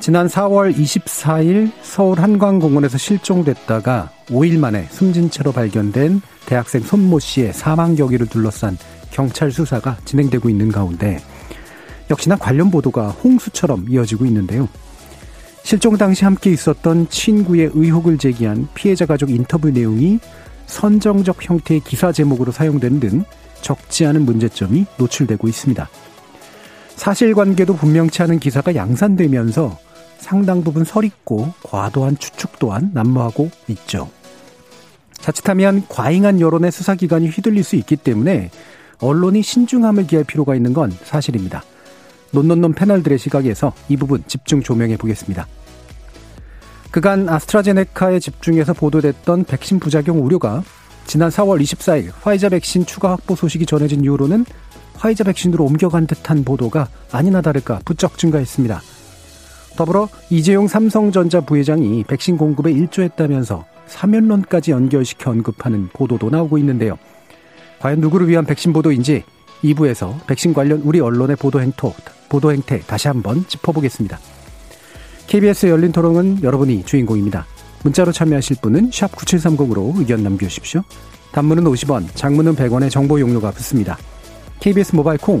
지난 4월 24일 서울 한강공원에서 실종됐다가 5일 만에 숨진 채로 발견된 대학생 손모 씨의 사망 경위를 둘러싼 경찰 수사가 진행되고 있는 가운데 역시나 관련 보도가 홍수처럼 이어지고 있는데요. 실종 당시 함께 있었던 친구의 의혹을 제기한 피해자 가족 인터뷰 내용이 선정적 형태의 기사 제목으로 사용되는 등 적지 않은 문제점이 노출되고 있습니다. 사실관계도 분명치 않은 기사가 양산되면서 상당 부분 서립고 과도한 추측 또한 난무하고 있죠. 자칫하면 과잉한 여론의 수사기관이 휘둘릴 수 있기 때문에 언론이 신중함을 기할 필요가 있는 건 사실입니다. 논논논 패널들의 시각에서 이 부분 집중 조명해 보겠습니다. 그간 아스트라제네카에 집중해서 보도됐던 백신 부작용 우려가 지난 4월 24일 화이자 백신 추가 확보 소식이 전해진 이후로는 화이자 백신으로 옮겨간 듯한 보도가 아니나 다를까 부쩍 증가했습니다. 더불어 이재용 삼성전자 부회장이 백신 공급에 일조했다면서 사면론까지 연결시켜 언급하는 보도도 나오고 있는데요. 과연 누구를 위한 백신 보도인지 2부에서 백신 관련 우리 언론의 보도 행태 다시 한번 짚어보겠습니다. KBS 열린 토론은 여러분이 주인공입니다. 문자로 참여하실 분은 샵 9730으로 의견 남겨주십시오. 단문은 50원, 장문은 100원의 정보 용료가 붙습니다. KBS 모바일 콩,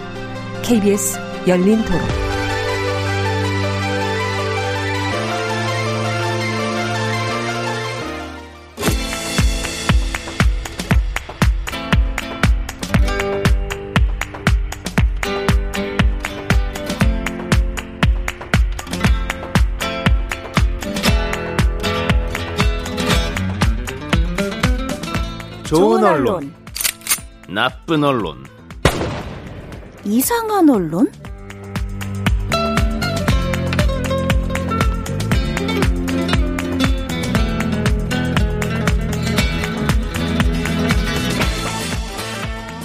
KBS 열린 토론. 좋은 언론, 나쁜 언론, 이상한 언론?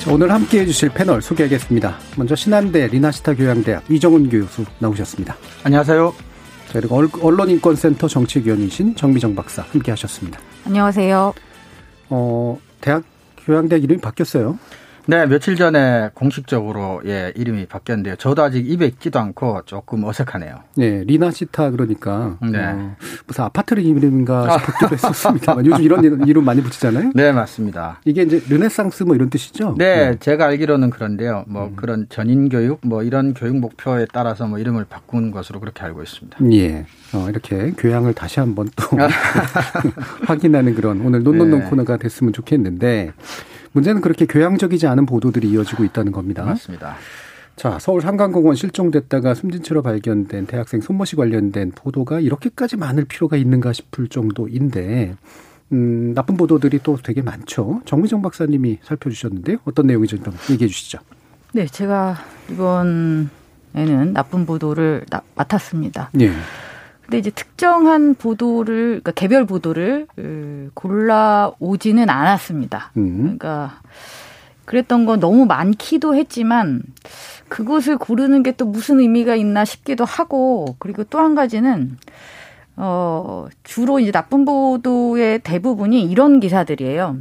오늘 함께해 주실 패널 소개하겠습니다. 먼저 신한대 리나시타 교양대학 이정훈 교수 나오셨습니다. 안녕하세요. 그리고 언론인권센터 정책위원이신 정미정 박사 함께하셨습니다. 안녕하세요. 대학 교양대학 이름이 바뀌었어요. 네, 며칠 전에 공식적으로 이름이 바뀌었는데요. 저도 아직 입에 익지도 않고 조금 어색하네요. 네, 리나시타 그러니까 네. 무슨 아파트 이름인가 싶기도 했었습니다만 요즘 이런 이름 많이 붙이잖아요. 네, 맞습니다. 이게 이제 르네상스 뭐 이런 뜻이죠? 네, 네. 제가 알기로는 그런데요. 뭐 그런 전인 교육 뭐 이런 교육 목표에 따라서 뭐 이름을 바꾼 것으로 그렇게 알고 있습니다. 예, 이렇게 교양을 다시 한번 또 확인하는 그런 오늘 논논논 네. 코너가 됐으면 좋겠는데. 문제는 그렇게 교양적이지 않은 보도들이 이어지고 있다는 겁니다. 맞습니다. 자, 서울 한강공원 실종됐다가 숨진 채로 발견된 대학생 손모 씨 관련된 보도가 이렇게까지 많을 필요가 있는가 싶을 정도인데 나쁜 보도들이 또 되게 많죠. 정미정 박사님이 살펴주셨는데요. 어떤 내용인지 좀 얘기해 주시죠. 네, 제가 이번에는 나쁜 보도를 맡았습니다. 네. 근데 이제 특정한 보도를, 그러니까 개별 보도를 골라 오지는 않았습니다. 그러니까 그랬던 건 너무 많기도 했지만 그것을 고르는 게 또 무슨 의미가 있나 싶기도 하고 그리고 또 한 가지는 주로 이제 나쁜 보도의 대부분이 이런 기사들이에요.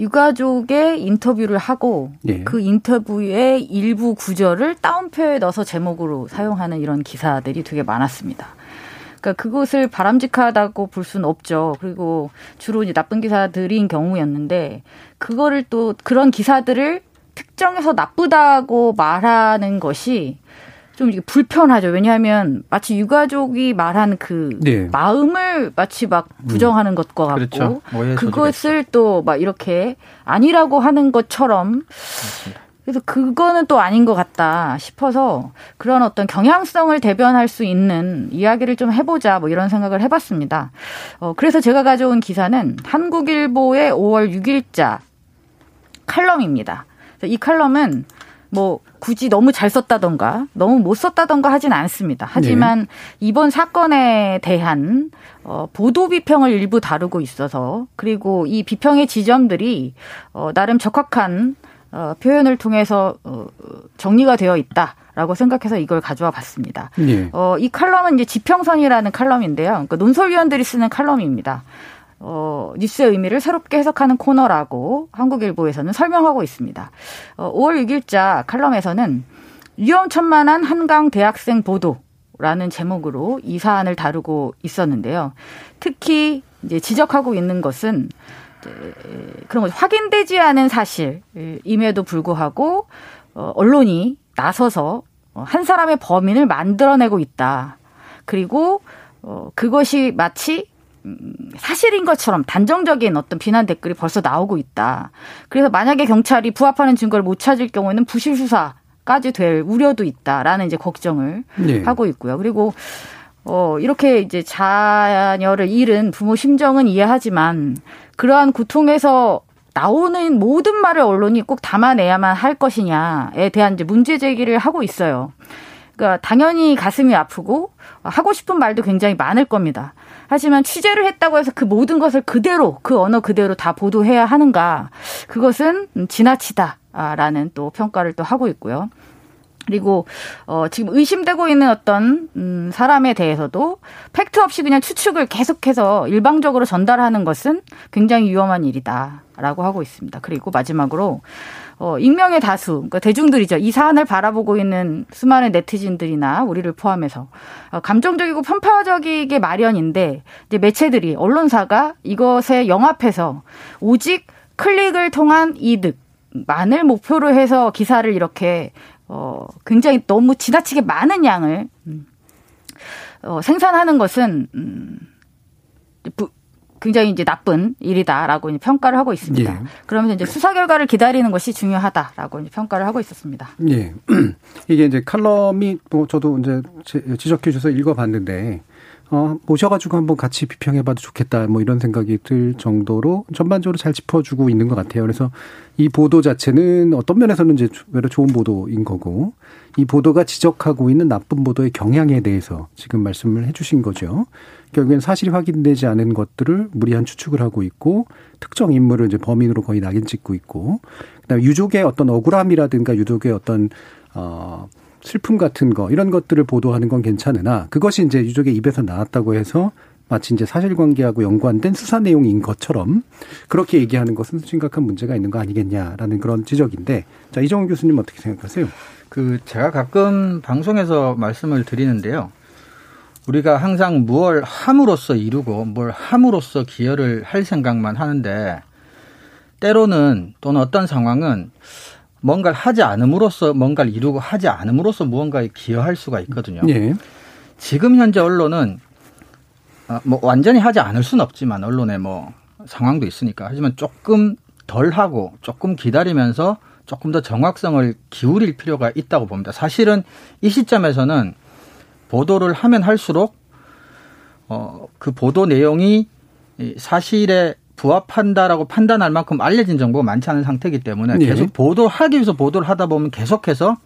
유가족의 인터뷰를 하고 예. 그 인터뷰의 일부 구절을 따옴표에 넣어서 제목으로 사용하는 이런 기사들이 되게 많았습니다. 그러니까 그것을 바람직하다고 볼 수는 없죠. 그리고 주로 이제 나쁜 기사들인 경우였는데 그거를 또 그런 기사들을 특정해서 나쁘다고 말하는 것이 좀 이게 불편하죠. 왜냐하면 마치 유가족이 말한 그 네. 마음을 마치 막 부정하는 것과 같고 그렇죠. 그것을 또 막 이렇게 아니라고 하는 것처럼 맞습니다. 그래서 그거는 또 아닌 것 같다 싶어서 그런 어떤 경향성을 대변할 수 있는 이야기를 좀 해보자 뭐 이런 생각을 해봤습니다. 그래서 제가 가져온 기사는 한국일보의 5월 6일자 칼럼입니다. 이 칼럼은 뭐 굳이 너무 잘 썼다던가 너무 못 썼다던가 하진 않습니다. 하지만 네. 이번 사건에 대한 보도 비평을 일부 다루고 있어서 그리고 이 비평의 지점들이 나름 적확한 표현을 통해서 정리가 되어 있다라고 생각해서 이걸 가져와 봤습니다. 네. 이 칼럼은 이제 지평선이라는 칼럼인데요. 그러니까 논설위원들이 쓰는 칼럼입니다. 뉴스의 의미를 새롭게 해석하는 코너라고 한국일보에서는 설명하고 있습니다. 5월 6일자 칼럼에서는 위험천만한 한강 대학생 보도라는 제목으로 이 사안을 다루고 있었는데요. 특히 이제 지적하고 있는 것은 그런 거죠. 확인되지 않은 사실임에도 불구하고 언론이 나서서 한 사람의 범인을 만들어내고 있다. 그리고 그것이 마치 사실인 것처럼 단정적인 어떤 비난 댓글이 벌써 나오고 있다. 그래서 만약에 경찰이 부합하는 증거를 못 찾을 경우에는 부실 수사까지 될 우려도 있다라는 이제 걱정을 네. 하고 있고요. 그리고 이렇게 이제 자녀를 잃은 부모 심정은 이해하지만 그러한 고통에서 나오는 모든 말을 언론이 꼭 담아내야만 할 것이냐에 대한 이제 문제 제기를 하고 있어요. 그러니까 당연히 가슴이 아프고 하고 싶은 말도 굉장히 많을 겁니다. 하지만 취재를 했다고 해서 그 모든 것을 그대로 그 언어 그대로 다 보도해야 하는가 그것은 지나치다라는 또 평가를 또 하고 있고요. 그리고 지금 의심되고 있는 어떤 사람에 대해서도 팩트 없이 그냥 추측을 계속해서 일방적으로 전달하는 것은 굉장히 위험한 일이다라고 하고 있습니다. 그리고 마지막으로 익명의 다수, 그러니까 대중들이죠. 이 사안을 바라보고 있는 수많은 네티즌들이나 우리를 포함해서 감정적이고 편파적이게 마련인데 이제 매체들이 언론사가 이것에 영합해서 오직 클릭을 통한 이득만을 목표로 해서 기사를 이렇게 굉장히 너무 지나치게 많은 양을 생산하는 것은 굉장히 이제 나쁜 일이다라고 이제 평가를 하고 있습니다. 예. 그러면서 이제 수사 결과를 기다리는 것이 중요하다라고 이제 평가를 하고 있었습니다. 예. 이게 이제 칼럼이 뭐 저도 이제 지적해 주셔서 읽어봤는데 모셔가지고 한번 같이 비평해봐도 좋겠다 뭐 이런 생각이 들 정도로 전반적으로 잘 짚어주고 있는 것 같아요. 그래서 이 보도 자체는 어떤 면에서는 이제 외로 좋은 보도인 거고 이 보도가 지적하고 있는 나쁜 보도의 경향에 대해서 지금 말씀을 해주신 거죠. 결국엔 사실이 확인되지 않은 것들을 무리한 추측을 하고 있고 특정 인물을 이제 범인으로 거의 낙인 찍고 있고 그다음에 유족의 어떤 억울함이라든가 유족의 어떤 슬픔 같은 거 이런 것들을 보도하는 건 괜찮으나 그것이 이제 유족의 입에서 나왔다고 해서 마치 이제 사실관계하고 연관된 수사 내용인 것처럼 그렇게 얘기하는 것은 심각한 문제가 있는 거 아니겠냐라는 그런 지적인데 자 이정훈 교수님 어떻게 생각하세요? 제가 가끔 방송에서 말씀을 드리는데요. 우리가 항상 무얼 함으로써 이루고 뭘 함으로써 기여를 할 생각만 하는데 때로는 또는 어떤 상황은 뭔가를 하지 않음으로써 뭔가를 이루고 하지 않음으로써 무언가에 기여할 수가 있거든요. 예. 지금 현재 언론은 뭐 완전히 하지 않을 수는 없지만 언론의 뭐 상황도 있으니까 하지만 조금 덜 하고 조금 기다리면서 조금 더 정확성을 기울일 필요가 있다고 봅니다. 사실은 이 시점에서는 보도를 하면 할수록 그 보도 내용이 사실에 부합한다라고 판단할 만큼 알려진 정보가 많지 않은 상태이기 때문에 계속 보도하기 위해서 보도를 하다 보면 계속해서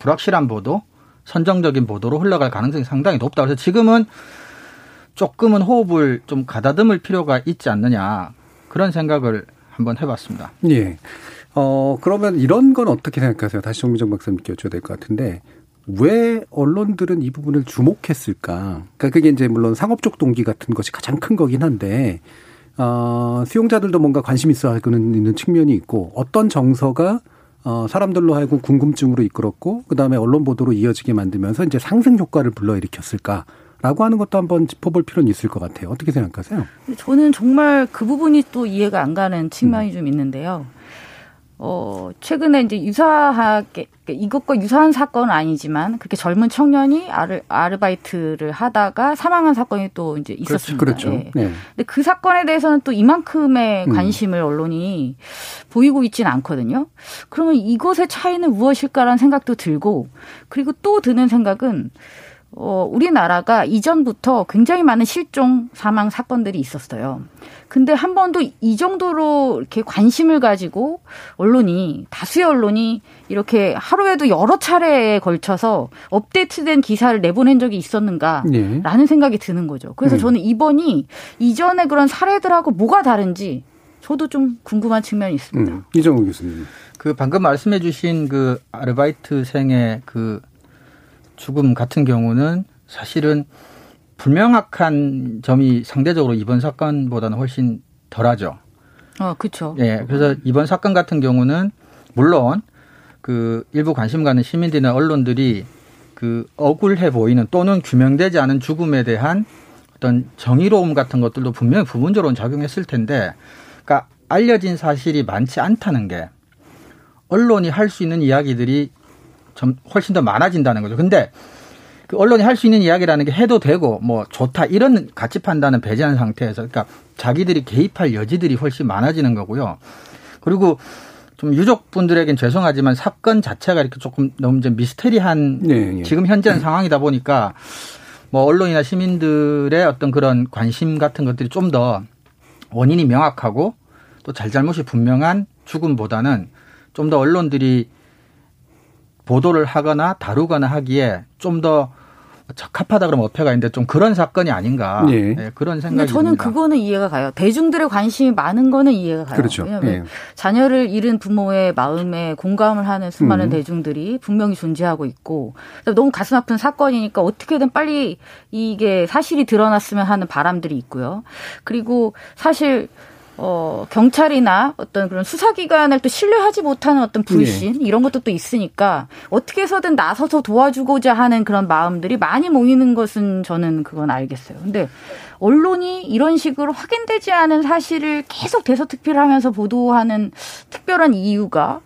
불확실한 보도, 선정적인 보도로 흘러갈 가능성이 상당히 높다. 그래서 지금은 조금은 호흡을 좀 가다듬을 필요가 있지 않느냐 그런 생각을 한번 해봤습니다. 예. 그러면 이런 건 어떻게 생각하세요? 다시 정미정 박사님께 여쭤야 될 것 같은데. 왜 언론들은 이 부분을 주목했을까? 그러니까 그게 이제 물론 상업적 동기 같은 것이 가장 큰 거긴 한데 수용자들도 뭔가 관심 있어 하고는 있는 측면이 있고 어떤 정서가 사람들로 하여금 궁금증으로 이끌었고 그다음에 언론 보도로 이어지게 만들면서 이제 상승 효과를 불러일으켰을까라고 하는 것도 한번 짚어볼 필요는 있을 것 같아요. 어떻게 생각하세요? 저는 정말 그 부분이 또 이해가 안 가는 측면이 좀 있는데요. 최근에 이제 유사하게, 이것과 유사한 사건은 아니지만, 그렇게 젊은 청년이 아르바이트를 하다가 사망한 사건이 또 이제 있었습니다. 그렇죠. 예. 네. 근데 그 사건에 대해서는 또 이만큼의 관심을 언론이 보이고 있지는 않거든요. 그러면 이것의 차이는 무엇일까라는 생각도 들고, 그리고 또 드는 생각은, 우리나라가 이전부터 굉장히 많은 실종, 사망 사건들이 있었어요. 근데 한 번도 이 정도로 이렇게 관심을 가지고 언론이, 다수의 언론이 이렇게 하루에도 여러 차례에 걸쳐서 업데이트된 기사를 내보낸 적이 있었는가라는 생각이 드는 거죠. 그래서 저는 이번이 이전의 그런 사례들하고 뭐가 다른지 저도 좀 궁금한 측면이 있습니다. 이정훈 교수님. 그 방금 말씀해 주신 그 아르바이트생의 그 죽음 같은 경우는 사실은 불명확한 점이 상대적으로 이번 사건보다는 훨씬 덜하죠. 아, 그렇죠. 예, 그래서 이번 사건 같은 경우는 물론 그 일부 관심 가는 시민들이나 언론들이 그 억울해 보이는 또는 규명되지 않은 죽음에 대한 어떤 정의로움 같은 것들도 분명히 부분적으로는 작용했을 텐데, 그러니까 알려진 사실이 많지 않다는 게 언론이 할 수 있는 이야기들이 좀 훨씬 더 많아진다는 거죠. 근데 그 언론이 할 수 있는 이야기라는 게 해도 되고 뭐 좋다 이런 가치 판단은 배제한 상태에서 그러니까 자기들이 개입할 여지들이 훨씬 많아지는 거고요. 그리고 좀 유족분들에겐 죄송하지만 사건 자체가 이렇게 조금 너무 좀 미스테리한 지금 현재는 상황이다 보니까 뭐 언론이나 시민들의 어떤 그런 관심 같은 것들이 좀 더 원인이 명확하고 또 잘잘못이 분명한 죽음보다는 좀 더 언론들이 보도를 하거나 다루거나 하기에 좀 더 적합하다 그러면 어폐가 있는데 좀 그런 사건이 아닌가. 예. 네, 그런 생각이 듭니다. 저는 그거는 이해가 가요. 대중들의 관심이 많은 거는 이해가 가요. 그렇죠. 왜냐하면 예. 자녀를 잃은 부모의 마음에 공감을 하는 수많은 대중들이 분명히 존재하고 있고 너무 가슴 아픈 사건이니까 어떻게든 빨리 이게 사실이 드러났으면 하는 바람들이 있고요. 그리고 사실 경찰이나 어떤 그런 수사기관을 또 신뢰하지 못하는 어떤 불신 이런 것도 또 있으니까 어떻게 해서든 나서서 도와주고자 하는 그런 마음들이 많이 모이는 것은 저는 그건 알겠어요. 근데 언론이 이런 식으로 확인되지 않은 사실을 계속 대서특필하면서 보도하는 특별한 이유가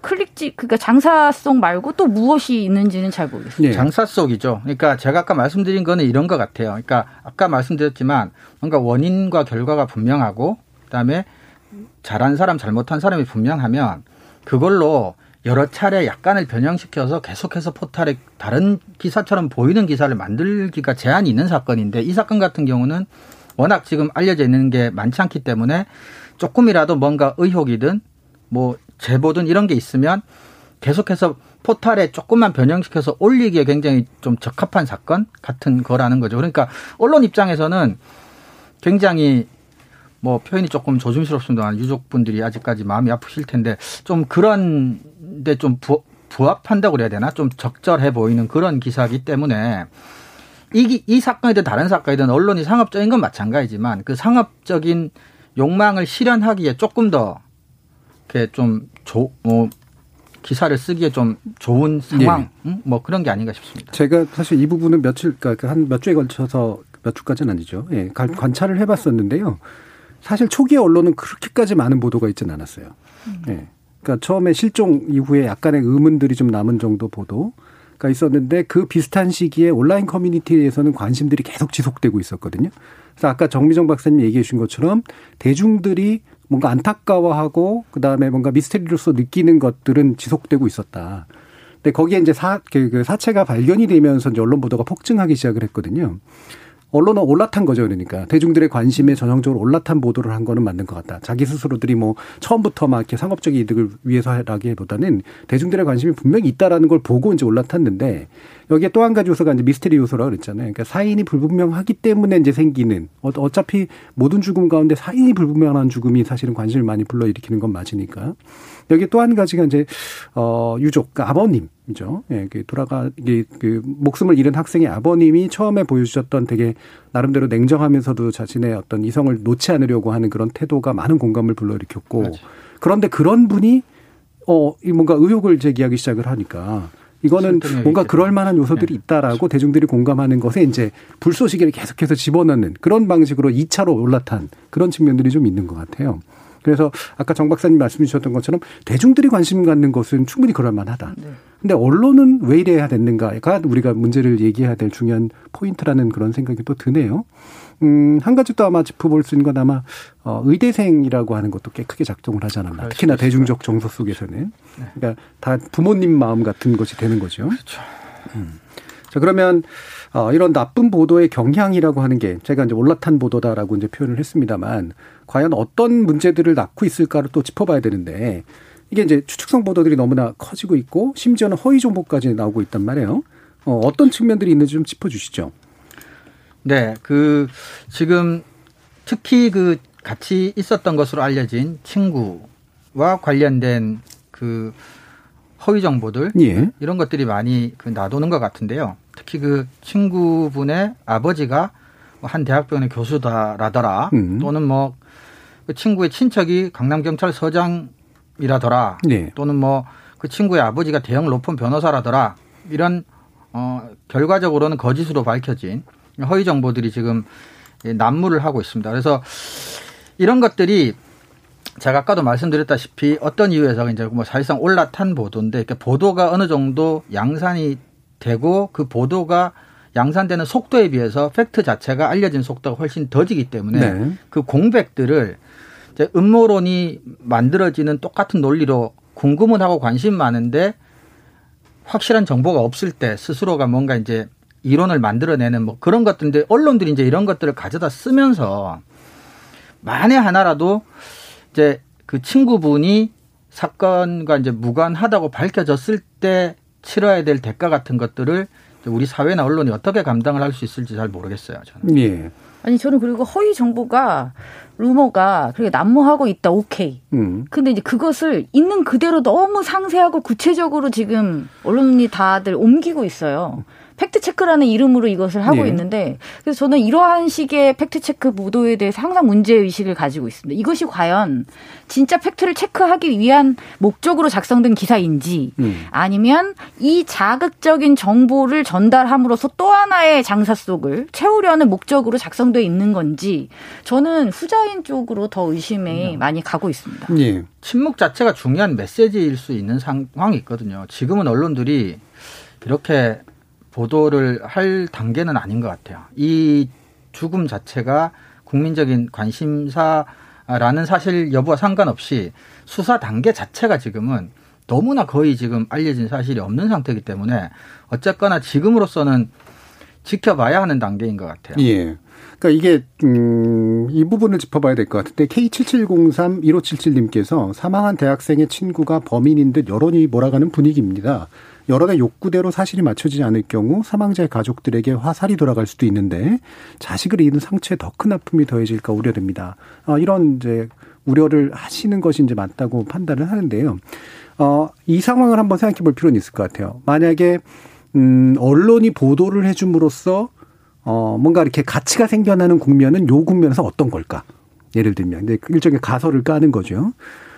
클릭지, 그러니까 장사성 말고 또 무엇이 있는지는 잘 모르겠습니다. 네. 장사성이죠. 그러니까 제가 아까 말씀드린 거는 이런 것 같아요. 그러니까 아까 말씀드렸지만 뭔가 원인과 결과가 분명하고 그다음에 잘한 사람 잘못한 사람이 분명하면 그걸로 여러 차례 약간을 변형시켜서 계속해서 포탈에 다른 기사처럼 보이는 기사를 만들기가 제한이 있는 사건인데 이 사건 같은 경우는 워낙 지금 알려져 있는 게 많지 않기 때문에 조금이라도 뭔가 의혹이든 뭐 제보든 이런 게 있으면 계속해서 포탈에 조금만 변형시켜서 올리기에 굉장히 좀 적합한 사건 같은 거라는 거죠. 그러니까 언론 입장에서는 굉장히 뭐 표현이 조금 조심스럽습니다만 유족분들이 아직까지 마음이 아프실 텐데 좀 그런데 좀 부합한다고 그래야 되나? 좀 적절해 보이는 그런 기사이기 때문에 이 사건이든 다른 사건이든 언론이 상업적인 건 마찬가지지만 그 상업적인 욕망을 실현하기에 조금 더 이렇게 좀 기사를 쓰기에 좀 좋은 상황 뭐 그런 게 아닌가 싶습니다. 제가 사실 이 부분은 한 몇 주에 걸쳐서 몇 주까지는 아니죠. 예, 관찰을 해봤었는데요. 사실 초기에 언론은 그렇게까지 많은 보도가 있지는 않았어요. 예. 그러니까 처음에 실종 이후에 약간의 의문들이 좀 남은 정도 보도가 있었는데 그 비슷한 시기에 온라인 커뮤니티에서는 관심들이 계속 지속되고 있었거든요. 그래서 아까 정미정 박사님이 얘기해 주신 것처럼 대중들이 뭔가 안타까워하고 그다음에 뭔가 미스터리로서 느끼는 것들은 지속되고 있었다. 근데 거기에 이제 사체가 발견이 되면서 이제 언론 보도가 폭증하기 시작을 했거든요. 언론은 올라탄 거죠. 그러니까 대중들의 관심에 전형적으로 올라탄 보도를 한 거는 맞는 것 같다. 자기 스스로들이 뭐 처음부터 막 이렇게 상업적인 이득을 위해서라기보다는 대중들의 관심이 분명히 있다라는 걸 보고 이제 올라탔는데 여기에 또 한 가지 요소가 이제 미스터리 요소라고 그랬잖아요. 그러니까 사인이 불분명하기 때문에 이제 생기는 어차피 모든 죽음 가운데 사인이 불분명한 죽음이 사실은 관심을 많이 불러일으키는 건 맞으니까 여기 또 한 가지가 이제 유족, 그러니까 아버님. 그죠? 예, 목숨을 잃은 학생의 아버님이 처음에 보여주셨던 되게 나름대로 냉정하면서도 자신의 어떤 이성을 놓지 않으려고 하는 그런 태도가 많은 공감을 불러일으켰고, 그렇지. 그런데 그런 분이 뭔가 의혹을 제기하기 시작을 하니까 이거는 뭔가 그럴 만한 요소들이 있다라고 대중들이 공감하는 것에 이제 불쏘시개를 계속해서 집어넣는 그런 방식으로 2차로 올라탄 그런 측면들이 좀 있는 것 같아요. 그래서 아까 정 박사님 말씀해 주셨던 것처럼 대중들이 관심 갖는 것은 충분히 그럴 만하다. 네. 근데 언론은 왜 이래야 됐는가가 우리가 문제를 얘기해야 될 중요한 포인트라는 그런 생각이 또 드네요. 한 가지 또 아마 짚어볼 수 있는 건 아마 의대생이라고 하는 것도 꽤 크게 작동을 하지 않았나. 특히나 대중적 정서 속에서는. 네. 그러니까 다 부모님 마음 같은 것이 되는 거죠. 그렇죠. 자, 그러면 이런 나쁜 보도의 경향이라고 하는 게 제가 이제 올라탄 보도다라고 이제 표현을 했습니다만 과연 어떤 문제들을 낳고 있을까를 또 짚어봐야 되는데 이게 이제 추측성 보도들이 너무나 커지고 있고 심지어는 허위 정보까지 나오고 있단 말이에요. 어떤 측면들이 있는지 좀 짚어주시죠. 네, 지금 특히 같이 있었던 것으로 알려진 친구와 관련된 허위 정보들, 예. 이런 것들이 많이 놔두는 것 같은데요. 특히 친구분의 아버지가 한 대학병원의 교수다라더라, 또는 그 친구의 친척이 강남경찰서장이라더라, 예. 또는 그 친구의 아버지가 대형 로펌 변호사라더라, 이런 결과적으로는 거짓으로 밝혀진 허위 정보들이 지금 난무를 하고 있습니다. 그래서 이런 것들이 제가 아까도 말씀드렸다시피 어떤 이유에서 이제 사실상 올라탄 보도인데 보도가 어느 정도 양산이 되고 그 보도가 양산되는 속도에 비해서 팩트 자체가 알려진 속도가 훨씬 더지기 때문에 네. 그 공백들을 이제 음모론이 만들어지는 똑같은 논리로 궁금은 하고 관심 많은데 확실한 정보가 없을 때 스스로가 뭔가 이제 이론을 만들어내는 그런 것들인데 언론들이 이제 이런 것들을 가져다 쓰면서 만에 하나라도 이제 그 친구분이 사건과 이제 무관하다고 밝혀졌을 때 치러야 될 대가 같은 것들을 우리 사회나 언론이 어떻게 감당을 할 수 있을지 잘 모르겠어요. 저는. 예. 아니 저는 그리고 허위 정보가 루머가 그렇게 난무하고 있다. 오케이. 근데 이제 그것을 있는 그대로 너무 상세하고 구체적으로 지금 언론이 다들 옮기고 있어요. 팩트체크라는 이름으로 이것을 하고 네. 있는데 그래서 저는 이러한 식의 팩트체크 보도에 대해서 항상 문제의식을 가지고 있습니다. 이것이 과연 진짜 팩트를 체크하기 위한 목적으로 작성된 기사인지 아니면 이 자극적인 정보를 전달함으로써 또 하나의 장사 속을 채우려는 목적으로 작성되어 있는 건지 저는 후자인 쪽으로 더 의심이 많이 가고 있습니다. 네. 침묵 자체가 중요한 메시지일 수 있는 상황이 있거든요. 지금은 언론들이 이렇게 보도를 할 단계는 아닌 것 같아요. 이 죽음 자체가 국민적인 관심사라는 사실 여부와 상관없이 수사 단계 자체가 지금은 너무나 거의 지금 알려진 사실이 없는 상태이기 때문에 어쨌거나 지금으로서는 지켜봐야 하는 단계인 것 같아요. 예. 그러니까 이게 이 부분을 짚어봐야 될 것 같은데 K77031577님께서 사망한 대학생의 친구가 범인인 듯 여론이 몰아가는 분위기입니다. 여론의 욕구대로 사실이 맞춰지지 않을 경우 사망자의 가족들에게 화살이 돌아갈 수도 있는데 자식을 잃은 상처에 더 큰 아픔이 더해질까 우려됩니다. 이런 이제 우려를 하시는 것이 이제 맞다고 판단을 하는데요. 이 상황을 한번 생각해 볼 필요는 있을 것 같아요. 만약에 언론이 보도를 해줌으로써 뭔가 이렇게 가치가 생겨나는 국면은 요 국면에서 어떤 걸까? 예를 들면 일종의 가설을 까는 거죠.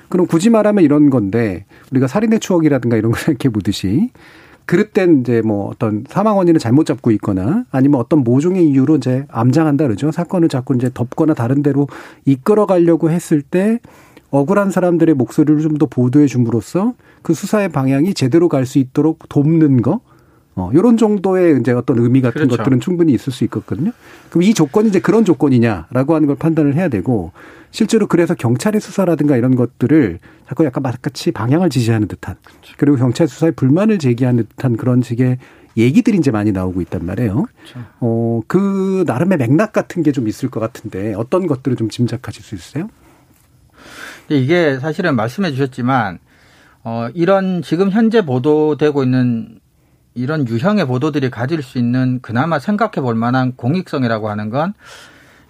그럼 굳이 말하면 이런 건데 우리가 살인의 추억이라든가 이런 걸 생각해 보듯이 그릇된 이제 뭐 어떤 사망 원인을 잘못 잡고 있거나 아니면 어떤 모종의 이유로 이제 암장한다 그러죠. 사건을 자꾸 이제 덮거나 다른 데로 이끌어 가려고 했을 때 억울한 사람들의 목소리를 좀 더 보도해 줌으로써 그 수사의 방향이 제대로 갈 수 있도록 돕는 거. 이런 정도의 이제 어떤 의미 같은 그렇죠. 것들은 충분히 있을 수 있거든요. 그럼 이 조건이 이제 그런 조건이냐라고 하는 걸 판단을 해야 되고 실제로 그래서 경찰의 수사라든가 이런 것들을 자꾸 약간 마치 방향을 지시하는 듯한 그렇죠. 그리고 경찰 수사에 불만을 제기하는 듯한 그런 식의 얘기들이 이제 많이 나오고 있단 말이에요. 그렇죠. 그 나름의 맥락 같은 게 좀 있을 것 같은데 어떤 것들을 좀 짐작하실 수 있으세요? 이게 사실은 말씀해 주셨지만 이런 지금 현재 보도되고 있는 이런 유형의 보도들이 가질 수 있는 그나마 생각해 볼 만한 공익성이라고 하는 건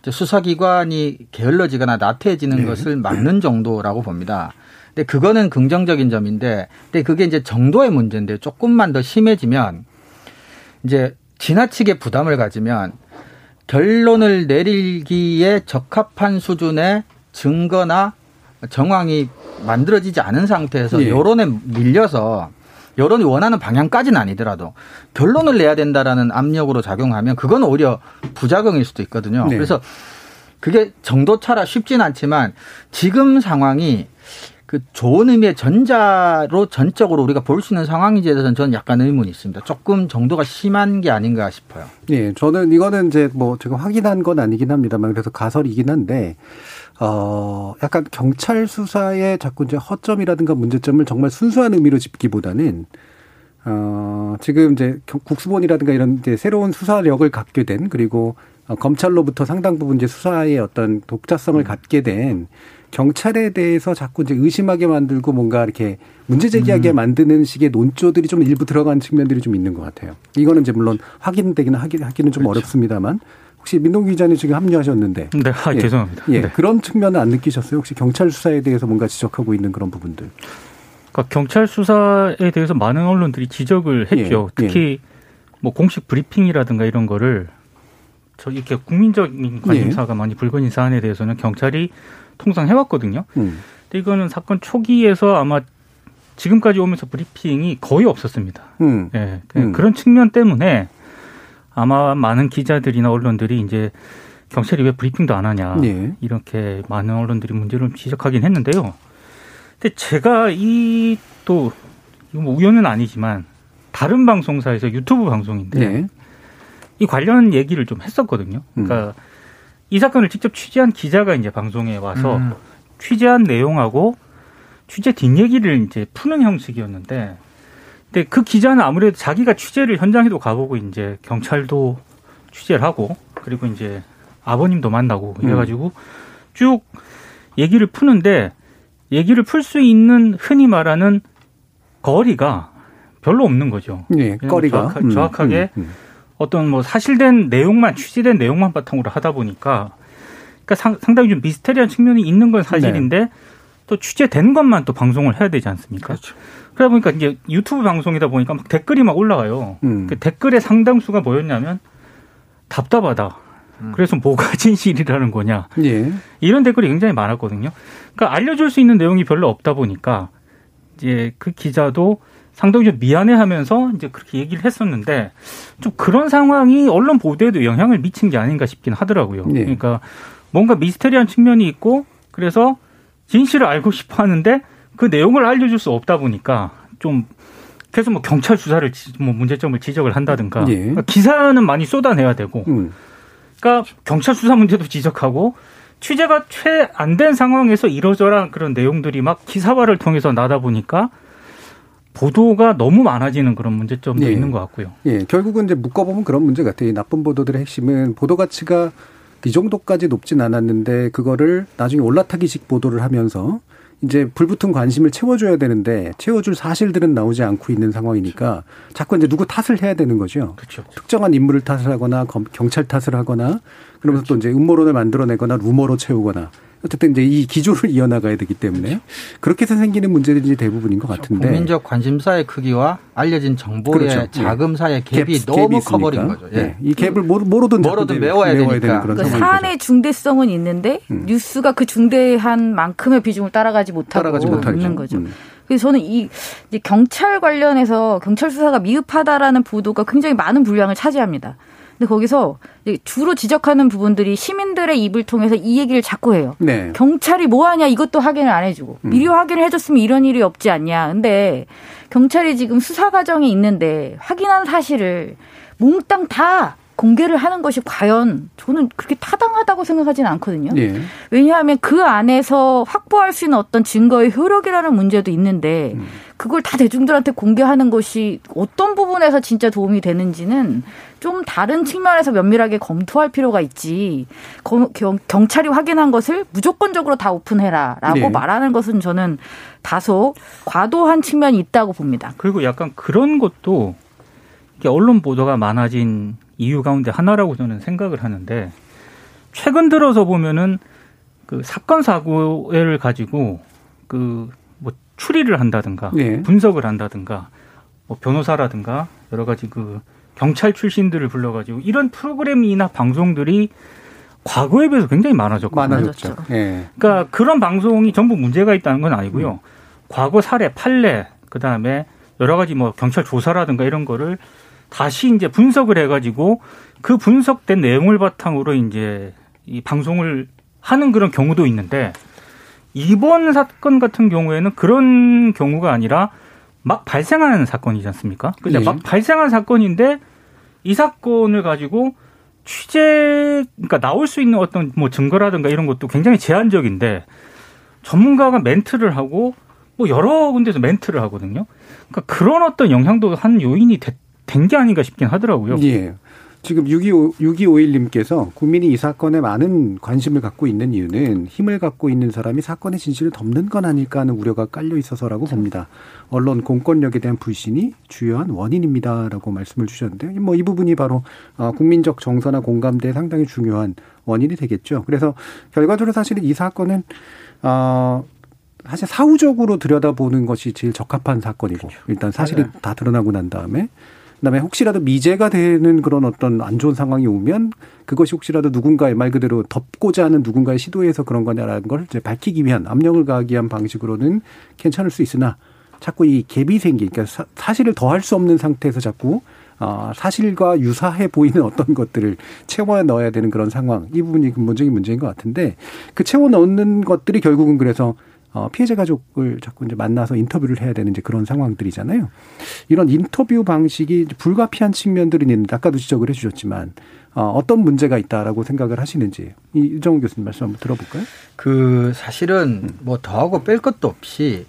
수사기관이 게을러지거나 나태해지는 네. 것을 막는 정도라고 봅니다. 근데 그거는 긍정적인 점인데, 근데 그게 이제 정도의 문제인데 조금만 더 심해지면 이제 지나치게 부담을 가지면 결론을 내리기에 적합한 수준의 증거나 정황이 만들어지지 않은 상태에서 네. 여론에 밀려서 여론이 원하는 방향까지는 아니더라도 결론을 내야 된다라는 압력으로 작용하면 그건 오히려 부작용일 수도 있거든요. 네. 그래서 그게 정도차라 쉽진 않지만 지금 상황이 그 좋은 의미의 전자로 전적으로 우리가 볼 수 있는 상황인지에 대해서는 저는 약간 의문이 있습니다. 조금 정도가 심한 게 아닌가 싶어요. 예, 저는 이거는 이제 뭐 제가 확인한 건 아니긴 합니다만 그래서 가설이긴 한데 약간 경찰 수사에 자꾸 이제 허점이라든가 문제점을 정말 순수한 의미로 짚기보다는 지금 이제 국수본이라든가 이런 이제 새로운 수사력을 갖게 된 그리고 검찰로부터 상당 부분 이제 수사의 어떤 독자성을 갖게 된 경찰에 대해서 자꾸 이제 의심하게 만들고 뭔가 이렇게 문제 제기하게 만드는 식의 논조들이 좀 일부 들어간 측면들이 좀 있는 것 같아요. 이거는 이제 물론 확인되기는 하기는 좀 그렇죠. 어렵습니다만 혹시 민동기 기자님 지금 합류하셨는데. 네, 아, 예. 죄송합니다. 예, 네. 그런 측면은 안 느끼셨어요? 혹시 경찰 수사에 대해서 뭔가 지적하고 있는 그런 부분들. 그러니까 경찰 수사에 대해서 많은 언론들이 지적을 했죠. 예. 특히 예. 뭐 공식 브리핑이라든가 이런 거를 저 이렇게 국민적인 관심사가 예. 많이 불거진 사안에 대해서는 경찰이 통상 해왔거든요. 근데 이거는 사건 초기에서 아마 지금까지 오면서 브리핑이 거의 없었습니다. 예, 그런 측면 때문에 아마 많은 기자들이나 언론들이 이제 경찰이 왜 브리핑도 안 하냐 예. 이렇게 많은 언론들이 문제를 지적하긴 했는데요. 근데 제가 이 또 뭐 우연은 아니지만 다른 방송사에서 유튜브 방송인데 예. 이 관련 얘기를 좀 했었거든요. 그러니까 이 사건을 직접 취재한 기자가 이제 방송에 와서 취재한 내용하고 취재 뒷얘기를 이제 푸는 형식이었는데, 근데 그 기자는 아무래도 자기가 취재를 현장에도 가보고 이제 경찰도 취재를 하고 그리고 이제 아버님도 만나고 이래가지고 쭉 얘기를 푸는데 얘기를 풀 수 있는 흔히 말하는 거리가 별로 없는 거죠. 네, 거리가 정확하게. 어떤 뭐 사실된 내용만 취재된 내용만 바탕으로 하다 보니까 그러니까 상당히 좀 미스테리한 측면이 있는 건 사실인데 네. 또 취재된 것만 또 방송을 해야 되지 않습니까? 그렇죠. 그러다 보니까 이제 유튜브 방송이다 보니까 막 댓글이 막 올라가요. 그 댓글의 상당수가 뭐였냐면 답답하다. 그래서 뭐가 진실이라는 거냐. 예. 이런 댓글이 굉장히 많았거든요. 그러니까 알려줄 수 있는 내용이 별로 없다 보니까 이제 그 기자도 상당히 좀 미안해하면서 이제 그렇게 얘기를 했었는데 좀 그런 상황이 언론 보도에도 영향을 미친 게 아닌가 싶긴 하더라고요. 네. 그러니까 뭔가 미스테리한 측면이 있고 그래서 진실을 알고 싶어 하는데 그 내용을 알려줄 수 없다 보니까 좀 계속 뭐 경찰 수사를 뭐 문제점을 지적을 한다든가 네. 그러니까 기사는 많이 쏟아내야 되고 그러니까 경찰 수사 문제도 지적하고 취재가 최 안 된 상황에서 이러저러한 그런 내용들이 막 기사화를 통해서 나다 보니까 보도가 너무 많아지는 그런 문제점도 예. 있는 것 같고요. 예, 결국은 이제 묶어보면 그런 문제 같아요. 이 나쁜 보도들의 핵심은 보도 가치가 이 정도까지 높진 않았는데 그거를 나중에 올라타기식 보도를 하면서 이제 불붙은 관심을 채워줘야 되는데 채워줄 사실들은 나오지 않고 있는 상황이니까 그렇죠. 자꾸 이제 누구 탓을 해야 되는 거죠. 그렇죠. 특정한 인물을 탓을 하거나 경찰 탓을 하거나 그러면서 그렇죠. 또 이제 음모론을 만들어내거나 루머로 채우거나. 어쨌든 이제 이 기조를 이어나가야 되기 때문에 그렇게 해서 생기는 문제들이 대부분인 것 같은데. 국민적 관심사의 크기와 알려진 정보의 그렇죠. 자금 사이의 갭이 너무 커버린 거죠. 예. 네. 이 갭을 뭐로든 메워야 되니까. 그런 그러니까 사안의 중대성은 있는데 뉴스가 그 중대한 만큼의 비중을 따라가지 못하고 있는 거죠. 그래서 저는 이 이제 경찰 관련해서 경찰 수사가 미흡하다라는 보도가 굉장히 많은 분량을 차지합니다. 근데 거기서 주로 지적하는 부분들이 시민들의 입을 통해서 이 얘기를 자꾸 해요. 네. 경찰이 뭐하냐 이것도 확인을 안 해주고 미리 확인을 해줬으면 이런 일이 없지 않냐. 근데 경찰이 지금 수사 과정에 있는데 확인한 사실을 몽땅 다 공개를 하는 것이 과연 저는 그렇게 타당하다고 생각하진 않거든요. 네. 왜냐하면 그 안에서 확보할 수 있는 어떤 증거의 효력이라는 문제도 있는데 그걸 다 대중들한테 공개하는 것이 어떤 부분에서 진짜 도움이 되는지는 좀 다른 측면에서 면밀하게 검토할 필요가 있지. 경찰이 확인한 것을 무조건적으로 다 오픈해라라고 네. 말하는 것은 저는 다소 과도한 측면이 있다고 봅니다. 그리고 약간 그런 것도 언론 보도가 많아진 이유 가운데 하나라고 저는 생각을 하는데 최근 들어서 보면은 그 사건 사고를 가지고 그 뭐 추리를 한다든가 네. 분석을 한다든가 뭐 변호사라든가 여러 가지 그 경찰 출신들을 불러가지고 이런 프로그램이나 방송들이 과거에 비해서 굉장히 많아졌죠. 네. 그러니까 그런 방송이 전부 문제가 있다는 건 아니고요. 과거 사례, 판례, 그다음에 여러 가지 뭐 경찰 조사라든가 이런 거를 다시 이제 분석을 해가지고 그 분석된 내용을 바탕으로 이제 이 방송을 하는 그런 경우도 있는데 이번 사건 같은 경우에는 그런 경우가 아니라 막 발생하는 사건이지 않습니까? 근데 예. 막 발생한 사건인데 이 사건을 가지고 취재, 그러니까 나올 수 있는 어떤 뭐 증거라든가 이런 것도 굉장히 제한적인데 전문가가 멘트를 하고 뭐 여러 군데서 멘트를 하거든요. 그러니까 그런 어떤 영향도 한 요인이 된 게 아닌가 싶긴 하더라고요. 예. 지금 6251님께서 국민이 이 사건에 많은 관심을 갖고 있는 이유는 힘을 갖고 있는 사람이 사건의 진실을 덮는 건 아닐까 하는 우려가 깔려 있어서라고 봅니다. 언론 공권력에 대한 불신이 주요한 원인입니다라고 말씀을 주셨는데 뭐 이 부분이 바로 국민적 정서나 공감대에 상당히 중요한 원인이 되겠죠. 그래서 결과적으로 사실은 이 사건은 사실 사후적으로 들여다보는 것이 제일 적합한 사건이고 그렇죠. 일단 사실이 맞아요. 다 드러나고 난 다음에 그다음에 혹시라도 미제가 되는 그런 어떤 안 좋은 상황이 오면 그것이 혹시라도 누군가의 말 그대로 덮고자 하는 누군가의 시도에서 그런 거냐라는 걸 이제 밝히기 위한 압력을 가하기 위한 방식으로는 괜찮을 수 있으나 자꾸 이 갭이 생기니까 사실을 더할 수 없는 상태에서 자꾸 사실과 유사해 보이는 어떤 것들을 채워 넣어야 되는 그런 상황 이 부분이 근본적인 문제인 것 같은데 그 채워 넣는 것들이 결국은 그래서 피해자 가족을 자꾸 이제 만나서 인터뷰를 해야 되는 이제 그런 상황들이잖아요. 이런 인터뷰 방식이 불가피한 측면들이 있는데 아까도 지적을 해 주셨지만 어떤 문제가 있다라고 생각을 하시는지 이정훈 교수님 말씀 한번 들어볼까요? 그 사실은 뭐 더하고 뺄 것도 없이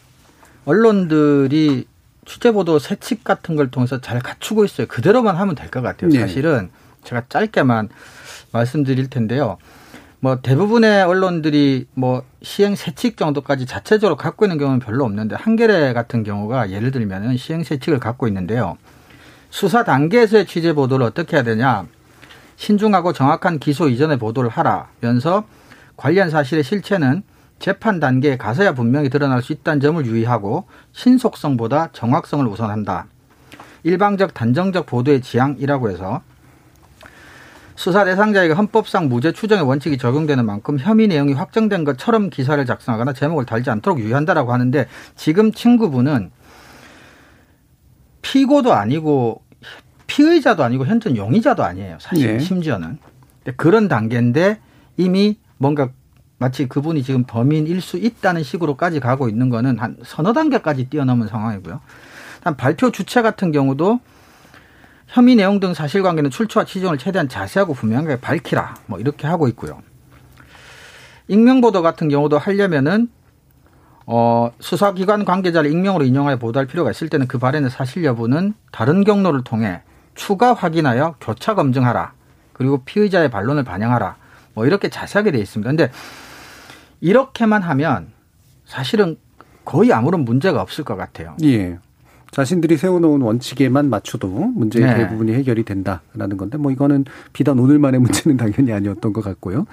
언론들이 취재보도 세칙 같은 걸 통해서 잘 갖추고 있어요. 그대로만 하면 될 것 같아요. 사실은 제가 짧게만 말씀드릴 텐데요. 뭐 대부분의 언론들이 뭐 시행세칙 정도까지 자체적으로 갖고 있는 경우는 별로 없는데 한겨레 같은 경우가 예를 들면은 시행세칙을 갖고 있는데요. 수사 단계에서의 취재 보도를 어떻게 해야 되냐. 신중하고 정확한 기소 이전의 보도를 하라면서 관련 사실의 실체는 재판 단계에 가서야 분명히 드러날 수 있다는 점을 유의하고 신속성보다 정확성을 우선한다. 일방적 단정적 보도의 지향이라고 해서 수사 대상자에게 헌법상 무죄 추정의 원칙이 적용되는 만큼 혐의 내용이 확정된 것처럼 기사를 작성하거나 제목을 달지 않도록 유의한다라고 하는데 지금 친구분은 피고도 아니고 피의자도 아니고 현재 용의자도 아니에요. 사실 네. 심지어는. 그런 단계인데 이미 뭔가 마치 그분이 지금 범인일 수 있다는 식으로까지 가고 있는 거는 한 서너 단계까지 뛰어넘은 상황이고요. 발표 주체 같은 경우도 혐의 내용 등 사실관계는 출처와 취정을 최대한 자세하고 분명하게 밝히라. 뭐 이렇게 하고 있고요. 익명보도 같은 경우도 하려면은 수사기관 관계자를 익명으로 인용하여 보도할 필요가 있을 때는 그 발언의 사실 여부는 다른 경로를 통해 추가 확인하여 교차 검증하라. 그리고 피의자의 반론을 반영하라. 뭐 이렇게 자세하게 되어 있습니다. 그런데 이렇게만 하면 사실은 거의 아무런 문제가 없을 것 같아요. 예. 자신들이 세워놓은 원칙에만 맞춰도 문제의 네. 대부분이 해결이 된다라는 건데 뭐 이거는 비단 오늘만의 문제는 당연히 아니었던 것 같고요.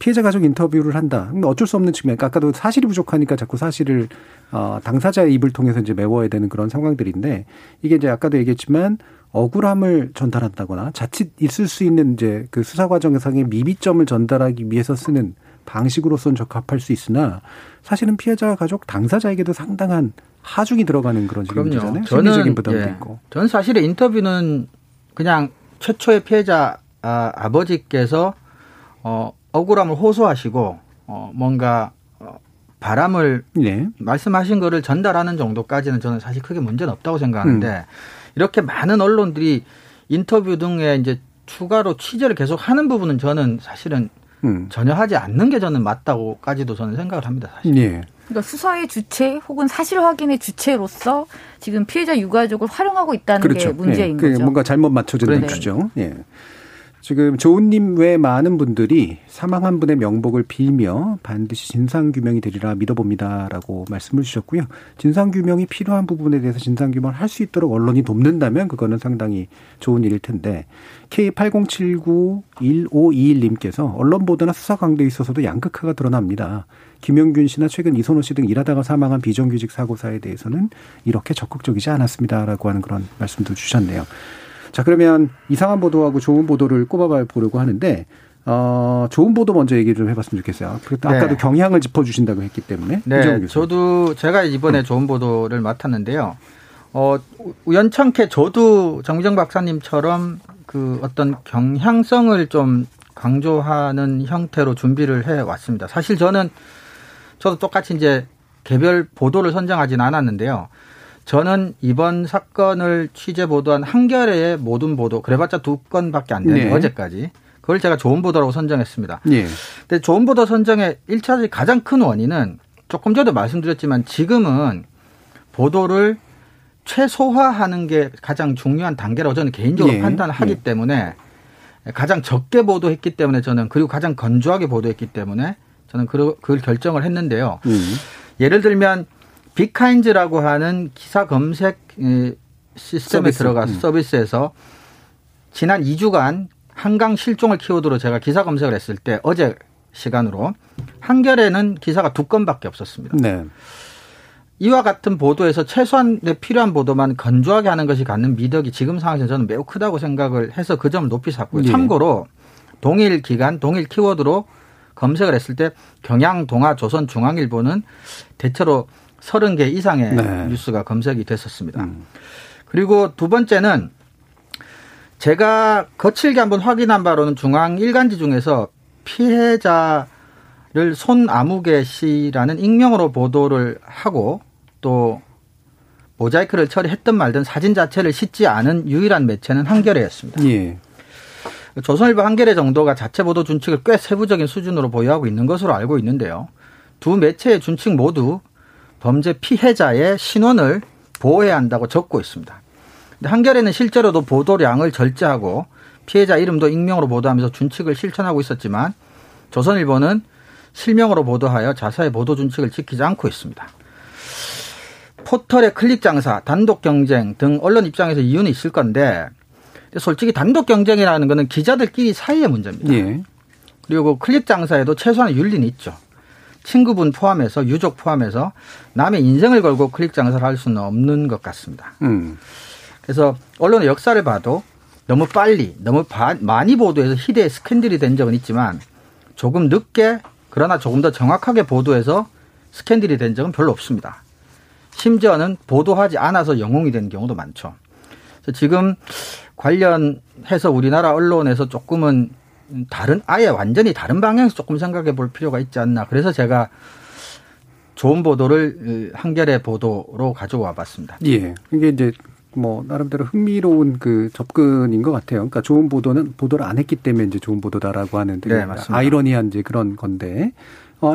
피해자 가족 인터뷰를 한다. 어쩔 수 없는 측면. 아까도 사실이 부족하니까 자꾸 사실을 당사자의 입을 통해서 이제 메워야 되는 그런 상황들인데 이게 이제 아까도 얘기했지만 억울함을 전달한다거나 자칫 있을 수 있는 이제 그 수사 과정상의 미비점을 전달하기 위해서 쓰는 방식으로선 적합할 수 있으나 사실은 피해자 가족 당사자에게도 상당한 하중이 들어가는 그런 문제잖아요. 심리적인 부담도 예, 있고. 저는 사실은 인터뷰는 그냥 최초의 피해자 아버지께서 억울함을 호소하시고 뭔가 바람을 네. 말씀하신 거를 전달하는 정도까지는 저는 사실 크게 문제는 없다고 생각하는데 이렇게 많은 언론들이 인터뷰 등에 이제 추가로 취재를 계속하는 부분은 저는 사실은 전혀 하지 않는 게 저는 맞다고까지도 저는 생각을 합니다. 사실. 예. 그러니까 수사의 주체 혹은 사실 확인의 주체로서 지금 피해자 유가족을 활용하고 있다는 그렇죠. 게 문제인 예. 거죠. 뭔가 잘못 맞춰지는 주죠. 예. 지금 조은님 외 많은 분들이 사망한 분의 명복을 빌며 반드시 진상규명이 되리라 믿어봅니다라고 말씀을 주셨고요. 진상규명이 필요한 부분에 대해서 진상규명을 할 수 있도록 언론이 돕는다면 그거는 상당히 좋은 일일 텐데 K80791521님께서 언론 보도나 수사 강도에 있어서도 양극화가 드러납니다. 김용균 씨나 최근 이선호 씨 등 일하다가 사망한 비정규직 사고사에 대해서는 이렇게 적극적이지 않았습니다라고 하는 그런 말씀도 주셨네요. 자, 그러면 이상한 보도하고 좋은 보도를 꼽아봐 보려고 하는데 좋은 보도 먼저 얘기 좀 해봤으면 좋겠어요. 아까도 네. 경향을 짚어주신다고 했기 때문에. 네, 저도 제가 이번에 좋은 보도를 맡았는데요. 우연찮게 저도 정미정 박사님처럼 그 어떤 경향성을 좀 강조하는 형태로 준비를 해왔습니다. 사실 저도 똑같이 이제 개별 보도를 선정하진 않았는데요. 저는 이번 사건을 취재 보도한 한겨레의 모든 보도, 그래봤자 2건밖에 안 되는, 네, 어제까지. 그걸 제가 좋은 보도라고 선정했습니다. 네. 근데 좋은 보도 선정의 1차적인 가장 큰 원인은 조금 전에도 말씀드렸지만 지금은 보도를 최소화하는 게 가장 중요한 단계라고 저는 개인적으로, 네, 판단하기, 네, 때문에 가장 적게 보도했기 때문에 저는, 그리고 가장 건조하게 보도했기 때문에 저는 그걸 결정을 했는데요. 예를 들면 빅카인즈라고 하는 기사 검색 시스템에 들어가 서비스에서 지난 2주간 한강 실종을 키워드로 제가 기사 검색을 했을 때 어제 시간으로 한겨레는 기사가 2건밖에 없었습니다. 네. 이와 같은 보도에서 최소한의 필요한 보도만 건조하게 하는 것이 갖는 미덕이 지금 상황에서 저는 매우 크다고 생각을 해서 그 점을 높이 샀고요. 네. 참고로 동일 기간, 동일 키워드로 검색을 했을 때 경향, 동아, 조선, 중앙일보는 대체로 30개 이상의, 네, 뉴스가 검색이 됐었습니다. 그리고 두 번째는 제가 거칠게 한번 확인한 바로는 중앙 일간지 중에서 피해자를 손아무개 씨라는 익명으로 보도를 하고 또 모자이크를 처리했든 말든 사진 자체를 싣지 않은 유일한 매체는 한겨레였습니다. 예. 조선일보 한겨레 정도가 자체 보도 준칙을 꽤 세부적인 수준으로 보유하고 있는 것으로 알고 있는데요. 두 매체의 준칙 모두 범죄 피해자의 신원을 보호해야 한다고 적고 있습니다. 근데 한겨레는 실제로도 보도량을 절제하고 피해자 이름도 익명으로 보도하면서 준칙을 실천하고 있었지만 조선일보는 실명으로 보도하여 자사의 보도 준칙을 지키지 않고 있습니다. 포털의 클릭 장사, 단독 경쟁 등 언론 입장에서 이유는 있을 건데 솔직히 단독 경쟁이라는 것은 기자들끼리 사이의 문제입니다. 예. 그리고 클릭 장사에도 최소한의 윤리는 있죠. 친구분 포함해서 유족 포함해서 남의 인생을 걸고 클릭 장사를 할 수는 없는 것 같습니다. 그래서 언론의 역사를 봐도 너무 빨리 너무 많이 보도해서 희대의 스캔들이 된 적은 있지만 조금 늦게 그러나 조금 더 정확하게 보도해서 스캔들이 된 적은 별로 없습니다. 심지어는 보도하지 않아서 영웅이 된 경우도 많죠. 그래서 지금 관련해서 우리나라 언론에서 조금은 아예 완전히 다른 방향에서 조금 생각해 볼 필요가 있지 않나. 그래서 제가 좋은 보도를 한겨레 보도로 가져와 봤습니다. 예. 이게 이제 나름대로 흥미로운 그 접근인 것 같아요. 그러니까 좋은 보도는 보도를 안 했기 때문에 이제 좋은 보도다라고 하는 되게, 네, 아이러니한 이제 그런 건데.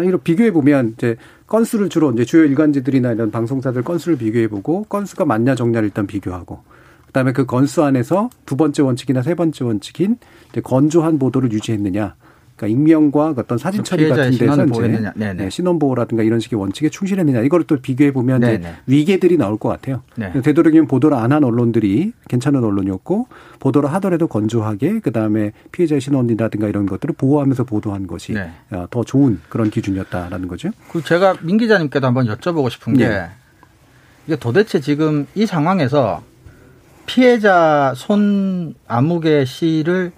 이렇게 비교해 보면 이제 건수를 주로 이제 주요 일간지들이나 이런 방송사들 건수를 비교해 보고 건수가 맞냐 적냐를 일단 비교하고 그다음에 그 건수 안에서 두 번째 원칙이나 세 번째 원칙인 건조한 보도를 유지했느냐, 그러니까 익명과 어떤 사진 처리 같은 데서 이제 신원 보호라든가 이런 식의 원칙에 충실했느냐, 이걸 또 비교해 보면 이제 위계들이 나올 것 같아요. 네네. 되도록이면 보도를 안 한 언론들이 괜찮은 언론이었고 보도를 하더라도 건조하게 그다음에 피해자의 신원이라든가 이런 것들을 보호하면서 보도한 것이, 네, 더 좋은 그런 기준이었다라는 거죠. 제가 민 기자님께도 한번 여쭤보고 싶은 게, 네, 이게 도대체 지금 이 상황에서 피해자 손아무개 씨를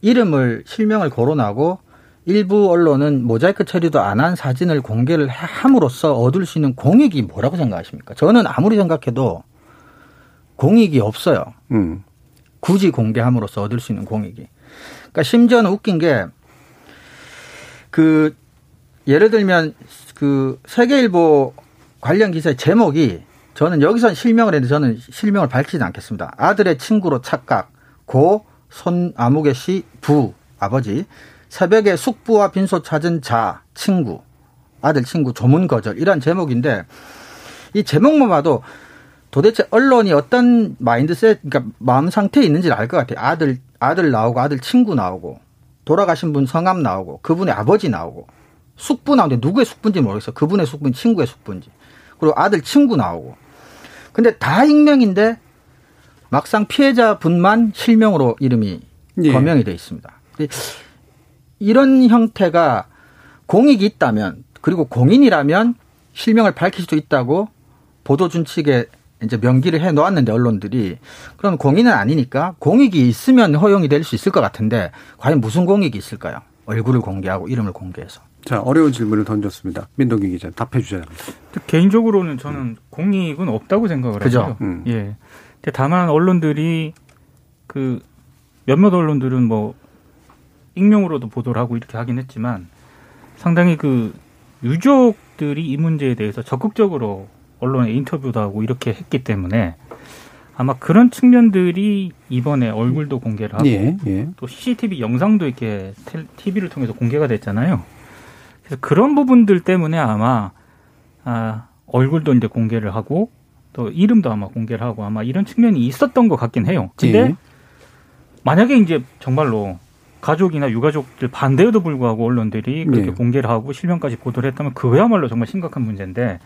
이름을 실명을 거론하고 일부 언론은 모자이크 처리도 안 한 사진을 공개를 함으로써 얻을 수 있는 공익이 뭐라고 생각하십니까? 저는 아무리 생각해도 공익이 없어요. 굳이 공개함으로써 얻을 수 있는 공익이. 그러니까 심지어는 웃긴 게 예를 들면 세계일보 관련 기사의 제목이, 저는 여기서는 실명을 했는데 저는 실명을 밝히지 않겠습니다. 아들의 친구로 착각, 고 손아무개 씨 부 아버지, 새벽에 숙부와 빈소 찾은 자 친구, 아들 친구 조문 거절, 이런 제목인데 이 제목만 봐도 도대체 언론이 어떤 마인드셋, 그러니까 마음 상태에 있는지를 알 것 같아요. 아들 나오고 아들 친구 나오고 돌아가신 분 성함 나오고 그분의 아버지 나오고 숙부 나오는데 누구의 숙부인지 모르겠어. 그분의 숙부인지 친구의 숙부인지. 그리고 아들 친구 나오고. 근데 다 익명인데 막상 피해자분만 실명으로 이름이, 예, 거명이 돼 있습니다. 이런 형태가 공익이 있다면, 그리고 공인이라면 실명을 밝힐 수도 있다고 보도 준칙에 이제 명기를 해 놓았는데 언론들이, 그럼 공인은 아니니까 공익이 있으면 허용이 될 수 있을 것 같은데 과연 무슨 공익이 있을까요? 얼굴을 공개하고 이름을 공개해서. 자, 어려운 질문을 던졌습니다. 민동기 기자, 답해 주셔야 합니다. 개인적으로는 저는 공익은 없다고 생각을 하죠. 예. 근데 다만 언론들이 몇몇 언론들은 익명으로도 보도를 하고 이렇게 하긴 했지만 상당히 그 유족들이 이 문제에 대해서 적극적으로 언론에 인터뷰도 하고 이렇게 했기 때문에 아마 그런 측면들이 이번에 얼굴도 공개를 하고 또 CCTV 영상도 이렇게 TV를 통해서 공개가 됐잖아요. 그래서 그런 부분들 때문에 아마 얼굴도 이제 공개를 하고 또 이름도 아마 공개를 하고 아마 이런 측면이 있었던 것 같긴 해요. 근데 만약에 이제 정말로 가족이나 유가족들 반대에도 불구하고 언론들이 그렇게 공개를 하고 실명까지 보도를 했다면 그야말로 정말 심각한 문제인데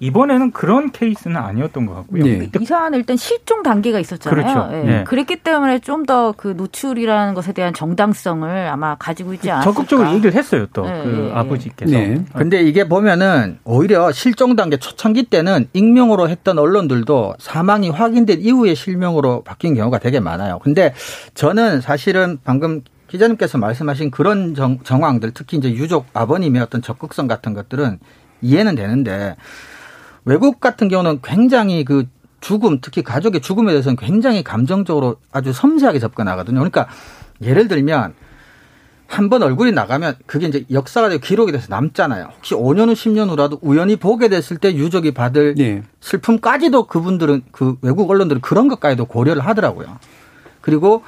이번에는 그런 케이스는 아니었던 것 같고요. 이 사안은 일단 실종 단계가 있었잖아요. 그렇죠. 그랬기 때문에 좀 더 그 노출이라는 것에 대한 정당성을 아마 가지고 있지 않았을까. 적극적으로 얘기를 했어요. 또 아버지께서. 근데 이게 보면은 오히려 실종 단계 초창기 때는 익명으로 했던 언론들도 사망이 확인된 이후에 실명으로 바뀐 경우가 되게 많아요. 근데 저는 사실은 방금 기자님께서 말씀하신 그런 정황들 특히 이제 유족 아버님의 어떤 적극성 같은 것들은 이해는 되는데 외국 같은 경우는 굉장히 그 죽음, 특히 가족의 죽음에 대해서는 굉장히 감정적으로 아주 섬세하게 접근하거든요. 그러니까 예를 들면 한 번 얼굴이 나가면 그게 이제 역사가 되고 기록이 돼서 남잖아요. 혹시 5년 후, 10년 후라도 우연히 보게 됐을 때 유족이 받을 슬픔까지도 그분들은 그 외국 언론들은 그런 것까지도 고려를 하더라고요. 그리고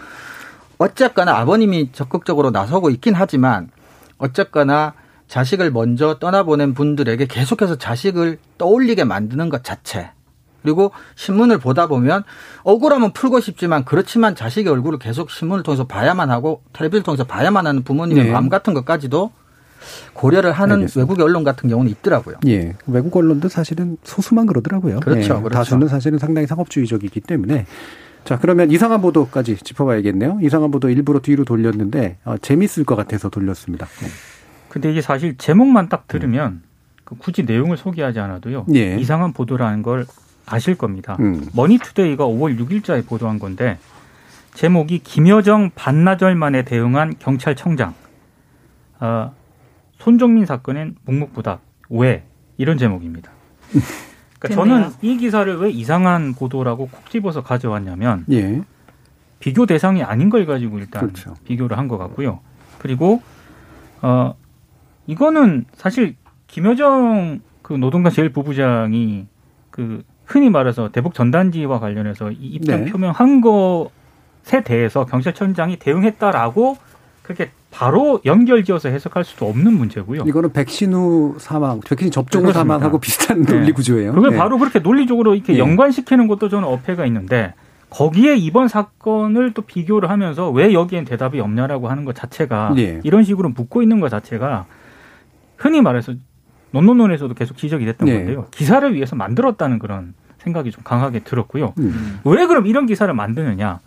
어쨌거나 아버님이 적극적으로 나서고 있긴 하지만 어쨌거나 자식을 먼저 떠나보낸 분들에게 계속해서 자식을 떠올리게 만드는 것 자체. 그리고 신문을 보다 보면 억울하면 풀고 싶지만 그렇지만 자식의 얼굴을 계속 신문을 통해서 봐야만 하고 텔레비전을 통해서 봐야만 하는 부모님의 마음 같은 것까지도 고려를 하는 외국의 언론 같은 경우는 있더라고요. 외국 언론도 사실은 소수만 그러더라고요. 그렇죠. 다수는 사실은 상당히 상업주의적이기 때문에. 자, 그러면 이상한 보도까지 짚어봐야겠네요. 이상한 보도 일부러 뒤로 돌렸는데 재미있을 것 같아서 돌렸습니다. 근데 이게 사실 제목만 딱 들으면 굳이 내용을 소개하지 않아도요. 이상한 보도라는 걸 아실 겁니다. 머니투데이가 5월 6일자에 보도한 건데 제목이 김여정 반나절 만에 대응한 경찰청장. 손정민 사건엔 묵묵부답. 왜? 이런 제목입니다. 그러니까 저는 이 기사를 왜 이상한 보도라고 콕 집어서 가져왔냐면 비교 대상이 아닌 걸 가지고 일단 비교를 한 것 같고요. 그리고 이거는 사실 김여정 그 노동당 제1부부장이 그 흔히 말해서 대북 전단지와 관련해서 이 입장 표명한 것에 대해서 경찰청장이 대응했다라고 그렇게 바로 연결지어서 해석할 수도 없는 문제고요. 이거는 백신 후 사망, 백신 접종 후 사망하고 비슷한 논리 구조예요. 그걸 바로 그렇게 논리적으로 이렇게 연관시키는 것도 저는 어폐가 있는데 거기에 이번 사건을 또 비교를 하면서 왜 여기엔 대답이 없냐라고 하는 것 자체가 이런 식으로 묻고 있는 것 자체가 흔히 말해서 논논논에서도 계속 지적이 됐던 건데요. 기사를 위해서 만들었다는 그런 생각이 좀 강하게 들었고요. 왜 그럼 이런 기사를 만드느냐.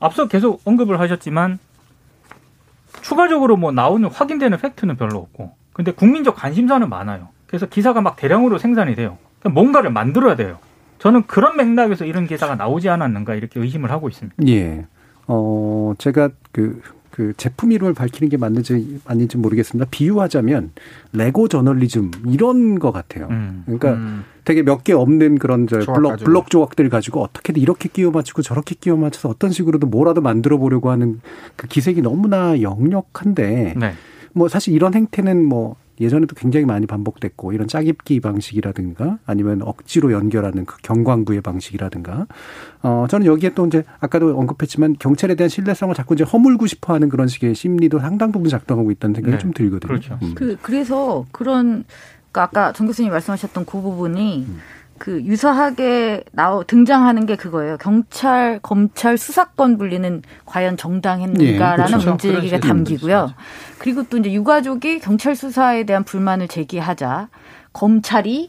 앞서 계속 언급을 하셨지만 추가적으로 뭐 나오는 확인되는 팩트는 별로 없고 근데 국민적 관심사는 많아요. 그래서 기사가 막 대량으로 생산이 돼요. 그러니까 뭔가를 만들어야 돼요. 저는 그런 맥락에서 이런 기사가 나오지 않았는가 이렇게 의심을 하고 있습니다. 제가 그 제품 이름을 밝히는 게 맞는지 아닌지 모르겠습니다. 비유하자면 레고 저널리즘 이런 것 같아요. 그러니까 되게 몇 개 없는 그런 블럭 조각들 가지고 어떻게든 이렇게 끼워 맞추고 저렇게 끼워 맞춰서 어떤 식으로든 뭐라도 만들어 보려고 하는 그 기색이 너무나 역력한데 뭐 사실 이런 행태는 뭐 예전에도 굉장히 많이 반복됐고 이런 짜깁기 방식이라든가 아니면 억지로 연결하는 그 경광부의 방식이라든가 저는 여기에 또 이제 아까도 언급했지만 경찰에 대한 신뢰성을 자꾸 이제 허물고 싶어하는 그런 식의 심리도 상당 부분 작동하고 있다는 생각이 좀 들거든요. 그렇죠. 그래서 그런 그러니까 아까 정 교수님 말씀하셨던 그 부분이 그 유사하게 등장하는 게 그거예요. 경찰, 검찰, 수사권 분리는 과연 정당했는가라는 문제가 담기고요. 그리고 또 이제 유가족이 경찰 수사에 대한 불만을 제기하자 검찰이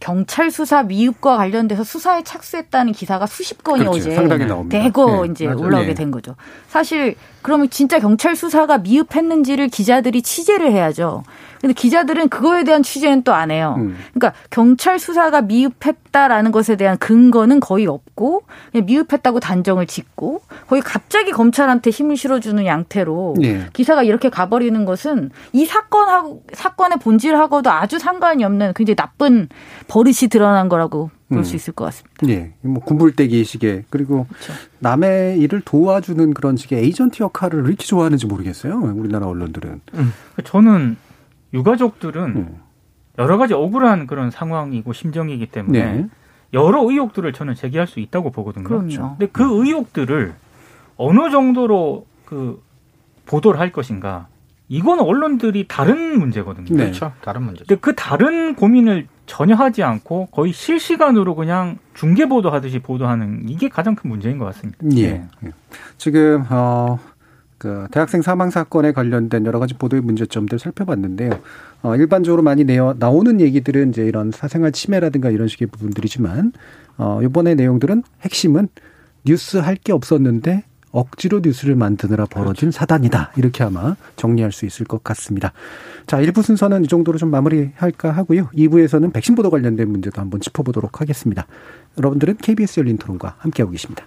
경찰 수사 미흡과 관련돼서 수사에 착수했다는 기사가 수십 건이 어제 대거 이제 올라오게 된 거죠. 사실 그러면 진짜 경찰 수사가 미흡했는지를 기자들이 취재를 해야죠. 근데 기자들은 그거에 대한 취재는 또 안 해요. 그러니까 경찰 수사가 미흡했다라는 것에 대한 근거는 거의 없고 그냥 미흡했다고 단정을 짓고 거의 갑자기 검찰한테 힘을 실어주는 양태로 예. 기사가 이렇게 가버리는 것은 이 사건의 본질하고도 아주 상관이 없는 굉장히 나쁜 버릇이 드러난 거라고 볼 수 있을 것 같습니다. 예, 뭐 군불대기 식의 그리고 그렇죠. 남의 일을 도와주는 그런 식의 에이전트 역할을 왜 이렇게 좋아하는지 모르겠어요. 우리나라 언론들은. 저는 유가족들은 여러 가지 억울한 그런 상황이고 심정이기 때문에 네. 여러 의혹들을 저는 제기할 수 있다고 보거든요. 그렇죠. 근데 그 의혹들을 어느 정도로 그 보도를 할 것인가? 이건 언론들이 다른 문제거든요. 네. 그렇죠. 다른 문제죠. 근데 그 다른 고민을 전혀 하지 않고 거의 실시간으로 그냥 중계 보도하듯이 보도하는 이게 가장 큰 문제인 것 같습니다. 예. 예. 지금 그 대학생 사망 사건에 관련된 여러 가지 보도의 문제점들 살펴봤는데요. 일반적으로 많이 나오는 얘기들은 이제 이런 사생활 침해라든가 이런 식의 부분들이지만 이번에 내용들은 핵심은 뉴스 할 게 없었는데 억지로 뉴스를 만드느라 벌어진 그렇죠. 사단이다. 이렇게 아마 정리할 수 있을 것 같습니다. 자, 1부 순서는 이 정도로 좀 마무리할까 하고요. 2부에서는 백신 보도 관련된 문제도 한번 짚어보도록 하겠습니다. 여러분들은 KBS 열린 토론과 함께하고 계십니다.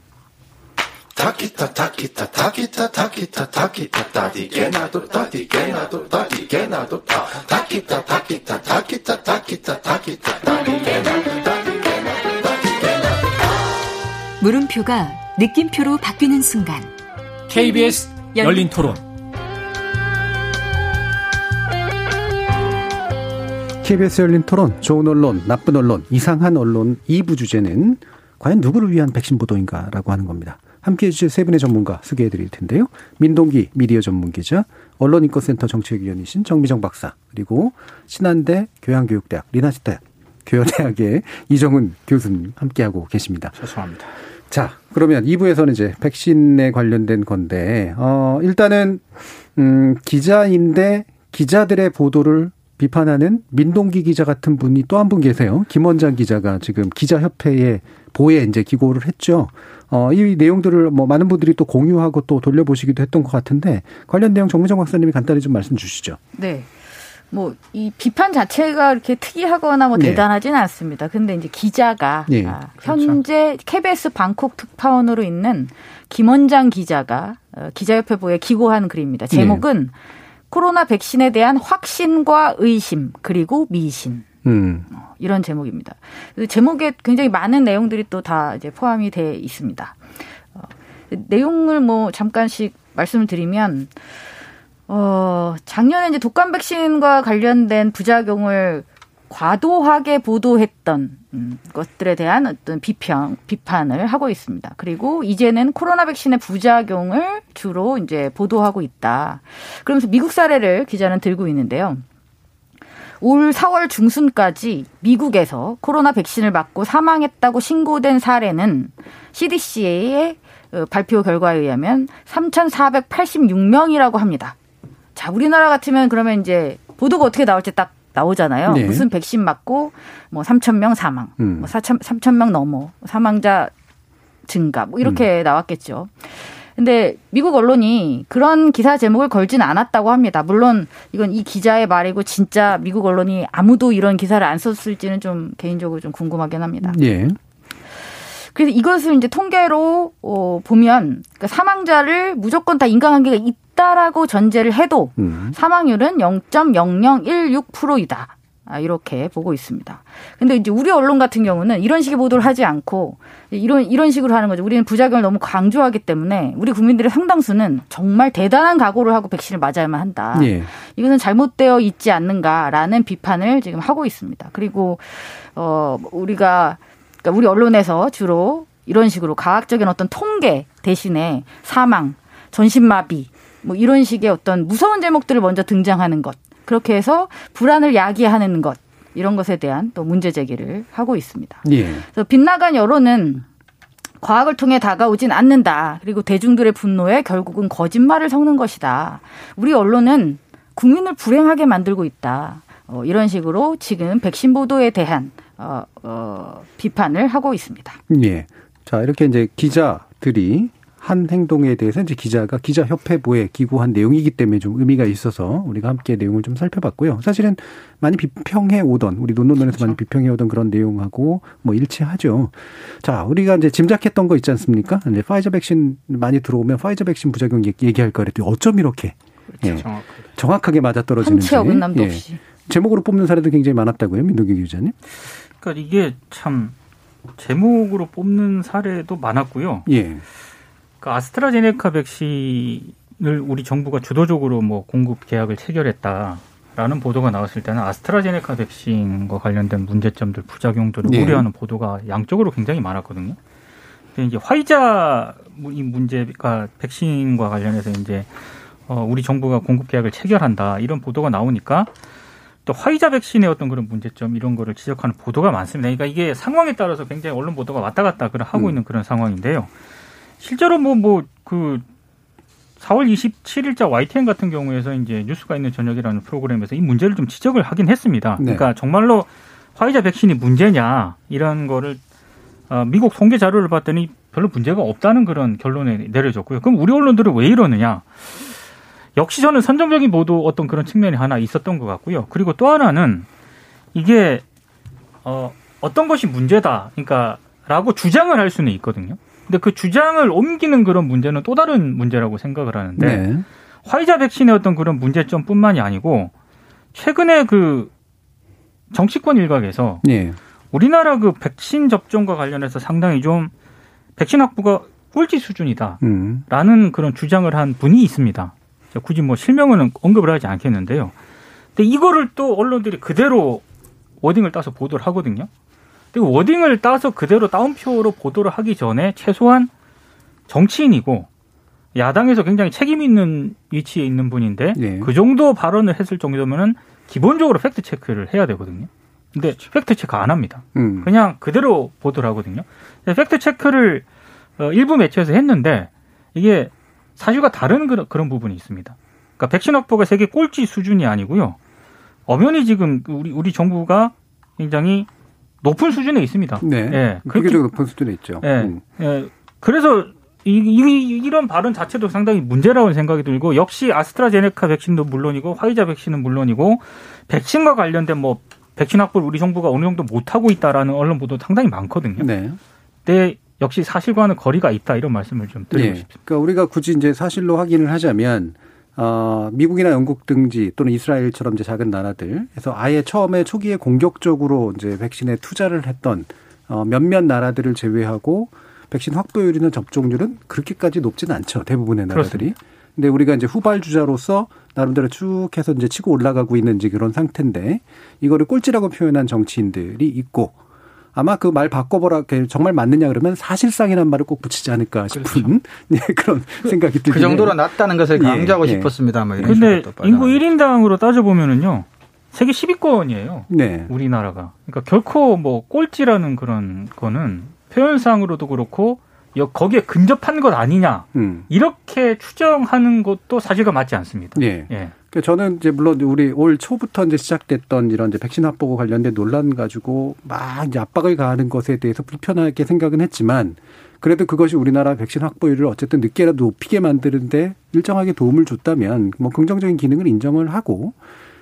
물음표가 느낌표로 바뀌는 순간 KBS 열린토론 KBS 열린토론 좋은 언론, 나쁜 언론, 이상한 언론 2부 주제는 과연 누구를 위한 백신 보도인가라고 하는 겁니다. 함께해 주실 세 분의 전문가 소개해 드릴 텐데요. 민동기 미디어 전문기자, 언론인권센터 정책위원이신 정미정 박사, 그리고 신한대 교양교육대학 리나시타 교양대학의 이정훈 교수님 함께하고 계십니다. 죄송합니다. 자, 그러면 2부에서는 이제 백신에 관련된 건데, 일단은, 기자인데 기자들의 보도를 비판하는 민동기 기자 같은 분이 또 한 분 계세요. 김원장 기자가 지금 기자협회에 보에 이제 기고를 했죠. 이 내용들을 뭐 많은 분들이 또 공유하고 또 돌려보시기도 했던 것 같은데, 관련 내용 정미정 박사님이 간단히 좀 말씀 주시죠. 네. 뭐 이 비판 자체가 이렇게 특이하거나 뭐 대단하진 네. 않습니다. 근데 이제 기자가 네. 현재 그렇죠. KBS 방콕 특파원으로 있는 김원장 기자가 기자협회 보에 기고한 글입니다. 제목은 네. 코로나 백신에 대한 확신과 의심 그리고 미신. 이런 제목입니다. 제목에 굉장히 많은 내용들이 또 다 이제 포함이 돼 있습니다. 내용을 뭐 잠깐씩 말씀을 드리면 작년에 이제 독감 백신과 관련된 부작용을 과도하게 보도했던 것들에 대한 어떤 비판을 하고 있습니다. 그리고 이제는 코로나 백신의 부작용을 주로 이제 보도하고 있다. 그러면서 미국 사례를 기자는 들고 있는데요. 올 4월 중순까지 미국에서 코로나 백신을 맞고 사망했다고 신고된 사례는 CDC의 발표 결과에 의하면 3,486명이라고 합니다. 자, 우리나라 같으면 그러면 이제 보도가 어떻게 나올지 딱 나오잖아요. 네. 무슨 백신 맞고 뭐 3,000명 사망, 뭐 3,000명 넘어 사망자 증가 뭐 이렇게 나왔겠죠. 근데 미국 언론이 그런 기사 제목을 걸진 않았다고 합니다. 물론 이건 이 기자의 말이고 진짜 미국 언론이 아무도 이런 기사를 안 썼을지는 좀 개인적으로 좀 궁금하긴 합니다. 네. 그래서 이것을 이제 통계로 보면 그러니까 사망자를 무조건 다 인과관계가 있다라고 전제를 해도 사망률은 0.0016%이다. 이렇게 보고 있습니다. 근데 이제 우리 언론 같은 경우는 이런 식의 보도를 하지 않고 이런 식으로 하는 거죠. 우리는 부작용을 너무 강조하기 때문에 우리 국민들의 상당수는 정말 대단한 각오를 하고 백신을 맞아야만 한다. 예. 이것은 잘못되어 있지 않는가라는 비판을 지금 하고 있습니다. 그리고 그러니까 우리 언론에서 주로 이런 식으로 과학적인 어떤 통계 대신에 사망, 전신마비 뭐 이런 식의 어떤 무서운 제목들을 먼저 등장하는 것. 그렇게 해서 불안을 야기하는 것 이런 것에 대한 또 문제 제기를 하고 있습니다. 예. 그래서 빗나간 여론은 과학을 통해 다가오진 않는다. 그리고 대중들의 분노에 결국은 거짓말을 섞는 것이다. 우리 언론은 국민을 불행하게 만들고 있다. 이런 식으로 지금 백신 보도에 대한 비판을 하고 있습니다. 예. 자, 이렇게 이제 기자들이 한 행동에 대해서 이제 기자가 기자협회부에 기고한 내용이기 때문에 좀 의미가 있어서 우리가 함께 내용을 좀 살펴봤고요. 사실은 많이 비평해 오던 우리 논논에서 그렇죠. 많이 비평해 오던 그런 내용하고 뭐 일치하죠. 자, 우리가 이제 짐작했던 거 있지 않습니까? 이제 화이자 백신 많이 들어오면 화이자 백신 부작용 얘기할 거래. 어쩜 이렇게 그렇죠. 예. 정확하게 맞아떨어지는지 한치 어긋남도 없이 제목으로 뽑는 사례도 굉장히 많았다고요, 민동기 기자님. 그러니까 이게 참 제목으로 뽑는 사례도 많았고요. 예. 아스트라제네카 백신을 우리 정부가 주도적으로 뭐 공급 계약을 체결했다라는 보도가 나왔을 때는 아스트라제네카 백신과 관련된 문제점들, 부작용들을 네. 우려하는 보도가 양적으로 굉장히 많았거든요. 근데 이제 화이자 이 문제가 백신과 관련해서 이제 우리 정부가 공급 계약을 체결한다 이런 보도가 나오니까 또 화이자 백신의 어떤 그런 문제점 이런 거를 지적하는 보도가 많습니다. 그러니까 이게 상황에 따라서 굉장히 언론 보도가 왔다 갔다 하고 있는 그런 상황인데요. 실제로 그 4월 27일자 YTN 같은 경우에서 이제 뉴스가 있는 저녁이라는 프로그램에서 이 문제를 좀 지적을 하긴 했습니다. 네. 그러니까 정말로 화이자 백신이 문제냐 이런 거를 미국 통계 자료를 봤더니 별로 문제가 없다는 그런 결론에 내려졌고요. 그럼 우리 언론들은 왜 이러느냐? 역시 저는 선정적인 보도 어떤 그런 측면이 하나 있었던 것 같고요. 그리고 또 하나는 이게 어떤 것이 문제다, 그러니까 라고 주장을 할 수는 있거든요. 근데 그 주장을 옮기는 그런 문제는 또 다른 문제라고 생각을 하는데 네. 화이자 백신의 어떤 그런 문제점뿐만이 아니고 최근에 그 정치권 일각에서 네. 우리나라 그 백신 접종과 관련해서 상당히 좀 백신 확보가 꼴찌 수준이다라는 그런 주장을 한 분이 있습니다. 굳이 뭐 실명은 언급을 하지 않겠는데요. 근데 이거를 또 언론들이 그대로 워딩을 따서 보도를 하거든요. 워딩을 따서 그대로 따옴표로 보도를 하기 전에 최소한 정치인이고 야당에서 굉장히 책임 있는 위치에 있는 분인데 네. 그 정도 발언을 했을 정도면은 기본적으로 팩트체크를 해야 되거든요. 근데 그렇죠. 팩트체크 안 합니다. 그냥 그대로 보도를 하거든요. 팩트체크를 일부 매체에서 했는데 이게 사실과 다른 그런 부분이 있습니다. 그러니까 백신 확보가 세계 꼴찌 수준이 아니고요. 엄연히 지금 우리 정부가 굉장히 높은 수준에 있습니다. 네. 예, 비교적 높은 수준에 있죠. 예, 예, 그래서 이런 발언 자체도 상당히 문제라고 생각이 들고 역시 아스트라제네카 백신도 물론이고 화이자 백신은 물론이고 백신과 관련된 뭐 백신 확보를 우리 정부가 어느 정도 못하고 있다라는 언론 보도 상당히 많거든요. 네. 근데 역시 사실과는 거리가 있다 이런 말씀을 좀 드리고 네. 싶습니다. 그러니까 우리가 굳이 이제 사실로 확인을 하자면 미국이나 영국 등지 또는 이스라엘처럼 이제 작은 나라들에서 아예 처음에 초기에 공격적으로 이제 백신에 투자를 했던 몇몇 나라들을 제외하고 백신 확보율이나 접종률은 그렇게까지 높진 않죠. 대부분의 나라들이. 근데 우리가 이제 후발주자로서 나름대로 쭉 해서 이제 치고 올라가고 있는 이제 그런 상태인데 이거를 꼴찌라고 표현한 정치인들이 있고 아마 그 말 바꿔보라, 정말 맞느냐 그러면 사실상이라는 말을 꼭 붙이지 않을까 싶은 그렇죠. 그런 생각이 들긴 해요. 그 정도로 낮다는 것을 강조하고 싶었습니다. 그런데 인구 1인당으로 따져보면요. 세계 10위권이에요. 네. 우리나라가. 그러니까 결코 뭐 꼴찌라는 그런 거는 표현상으로도 그렇고 거기에 근접한 것 아니냐. 이렇게 추정하는 것도 사실과 맞지 않습니다. 네. 예. 저는 이제 물론 우리 올 초부터 이제 시작됐던 이런 이제 백신 확보와 관련된 논란 가지고 막 이제 압박을 가하는 것에 대해서 불편하게 생각은 했지만 그래도 그것이 우리나라 백신 확보율을 어쨌든 늦게라도 높이게 만드는데 일정하게 도움을 줬다면 뭐 긍정적인 기능을 인정을 하고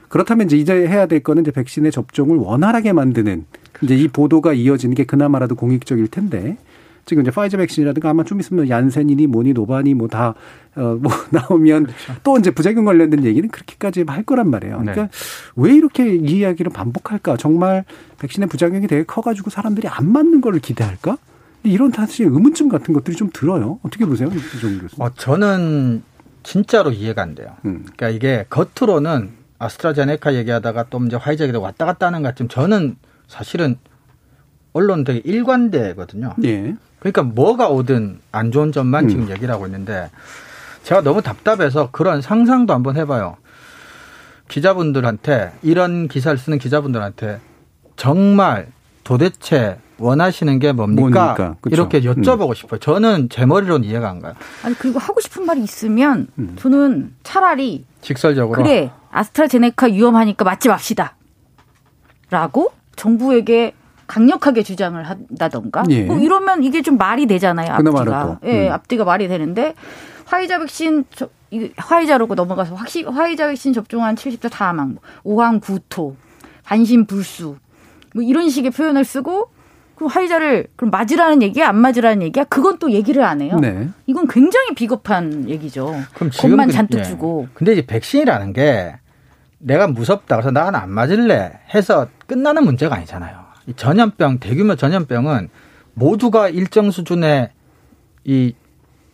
그렇다면 이제 해야 될 거는 이제 백신의 접종을 원활하게 만드는 이제 이 보도가 이어지는 게 그나마라도 공익적일 텐데 지금 이제 화이자 백신이라든가 아마 좀 있으면 얀센이니 뭐니 노바니 뭐 다 나오면 그렇죠. 또 이제 부작용 관련된 얘기는 그렇게까지 할 거란 말이에요. 그러니까 네. 왜 이렇게 이 이야기를 반복할까? 정말 백신의 부작용이 되게 커가지고 사람들이 안 맞는 걸 기대할까? 이런 사실 의문점 같은 것들이 좀 들어요. 어떻게 보세요, 이정훈 교수님? 저는 진짜로 이해가 안 돼요. 그러니까 이게 겉으로는 아스트라제네카 얘기하다가 또 이제 화이자 얘기도 왔다 갔다 하는 것 같지만 저는 사실은 언론 되게 일관되거든요. 예. 그러니까 뭐가 오든 안 좋은 점만 지금 얘기를 하고 있는데 제가 너무 답답해서 그런 상상도 한번 해봐요. 기자분들한테 이런 기사를 쓰는 기자분들한테 정말 도대체 원하시는 게 뭡니까? 이렇게 여쭤보고 싶어요. 저는 제 머리로는 이해가 안 가요. 아니 그리고 하고 싶은 말이 있으면 저는 차라리 직설적으로 그래 아스트라제네카 위험하니까 맞지 맙시다 라고 정부에게 강력하게 주장을 한다던가 예. 뭐 이러면 이게 좀 말이 되잖아요. 앞뒤가. 예, 앞뒤가 말이 되는데 화이자 백신 화이자로 넘어가서 화이자 백신 접종한 70대 사망, 오한구토, 반신불수 뭐 이런 식의 표현을 쓰고 그럼 화이자를 그럼 맞으라는 얘기야 안 맞으라는 얘기야 그건 또 얘기를 안 해요. 네. 이건 굉장히 비겁한 얘기죠. 그럼 겁만 잔뜩 예. 주고. 근데 이제 백신이라는 게 내가 무섭다 그래서 나는 안 맞을래 해서 끝나는 문제가 아니잖아요. 이 전염병 대규모 전염병은 모두가 일정 수준의 이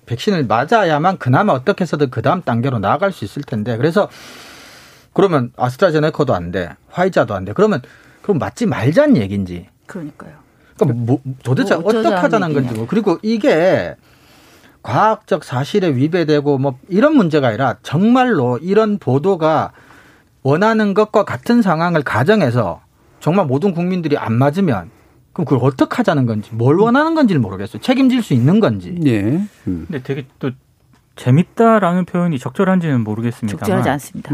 백신을 맞아야만 그나마 어떻게 해서든 그 다음 단계로 나아갈 수 있을 텐데 그래서 그러면 아스트라제네카도 안 돼, 화이자도 안 돼. 그럼 맞지 말자는 얘기인지. 그러니까요. 그러니까 도대체 어떻게 하자는 건지. 뭐. 그리고 이게 과학적 사실에 위배되고 뭐 이런 문제가 아니라 정말로 이런 보도가 원하는 것과 같은 상황을 가정해서 정말 모든 국민들이 안 맞으면 그럼 그걸 어떻게 하자는 건지 뭘 원하는 건지를 모르겠어요. 책임질 수 있는 건지. 예. 근데 되게 또 재밌다라는 표현이 적절한지는 모르겠습니다만. 적절하지 않습니다.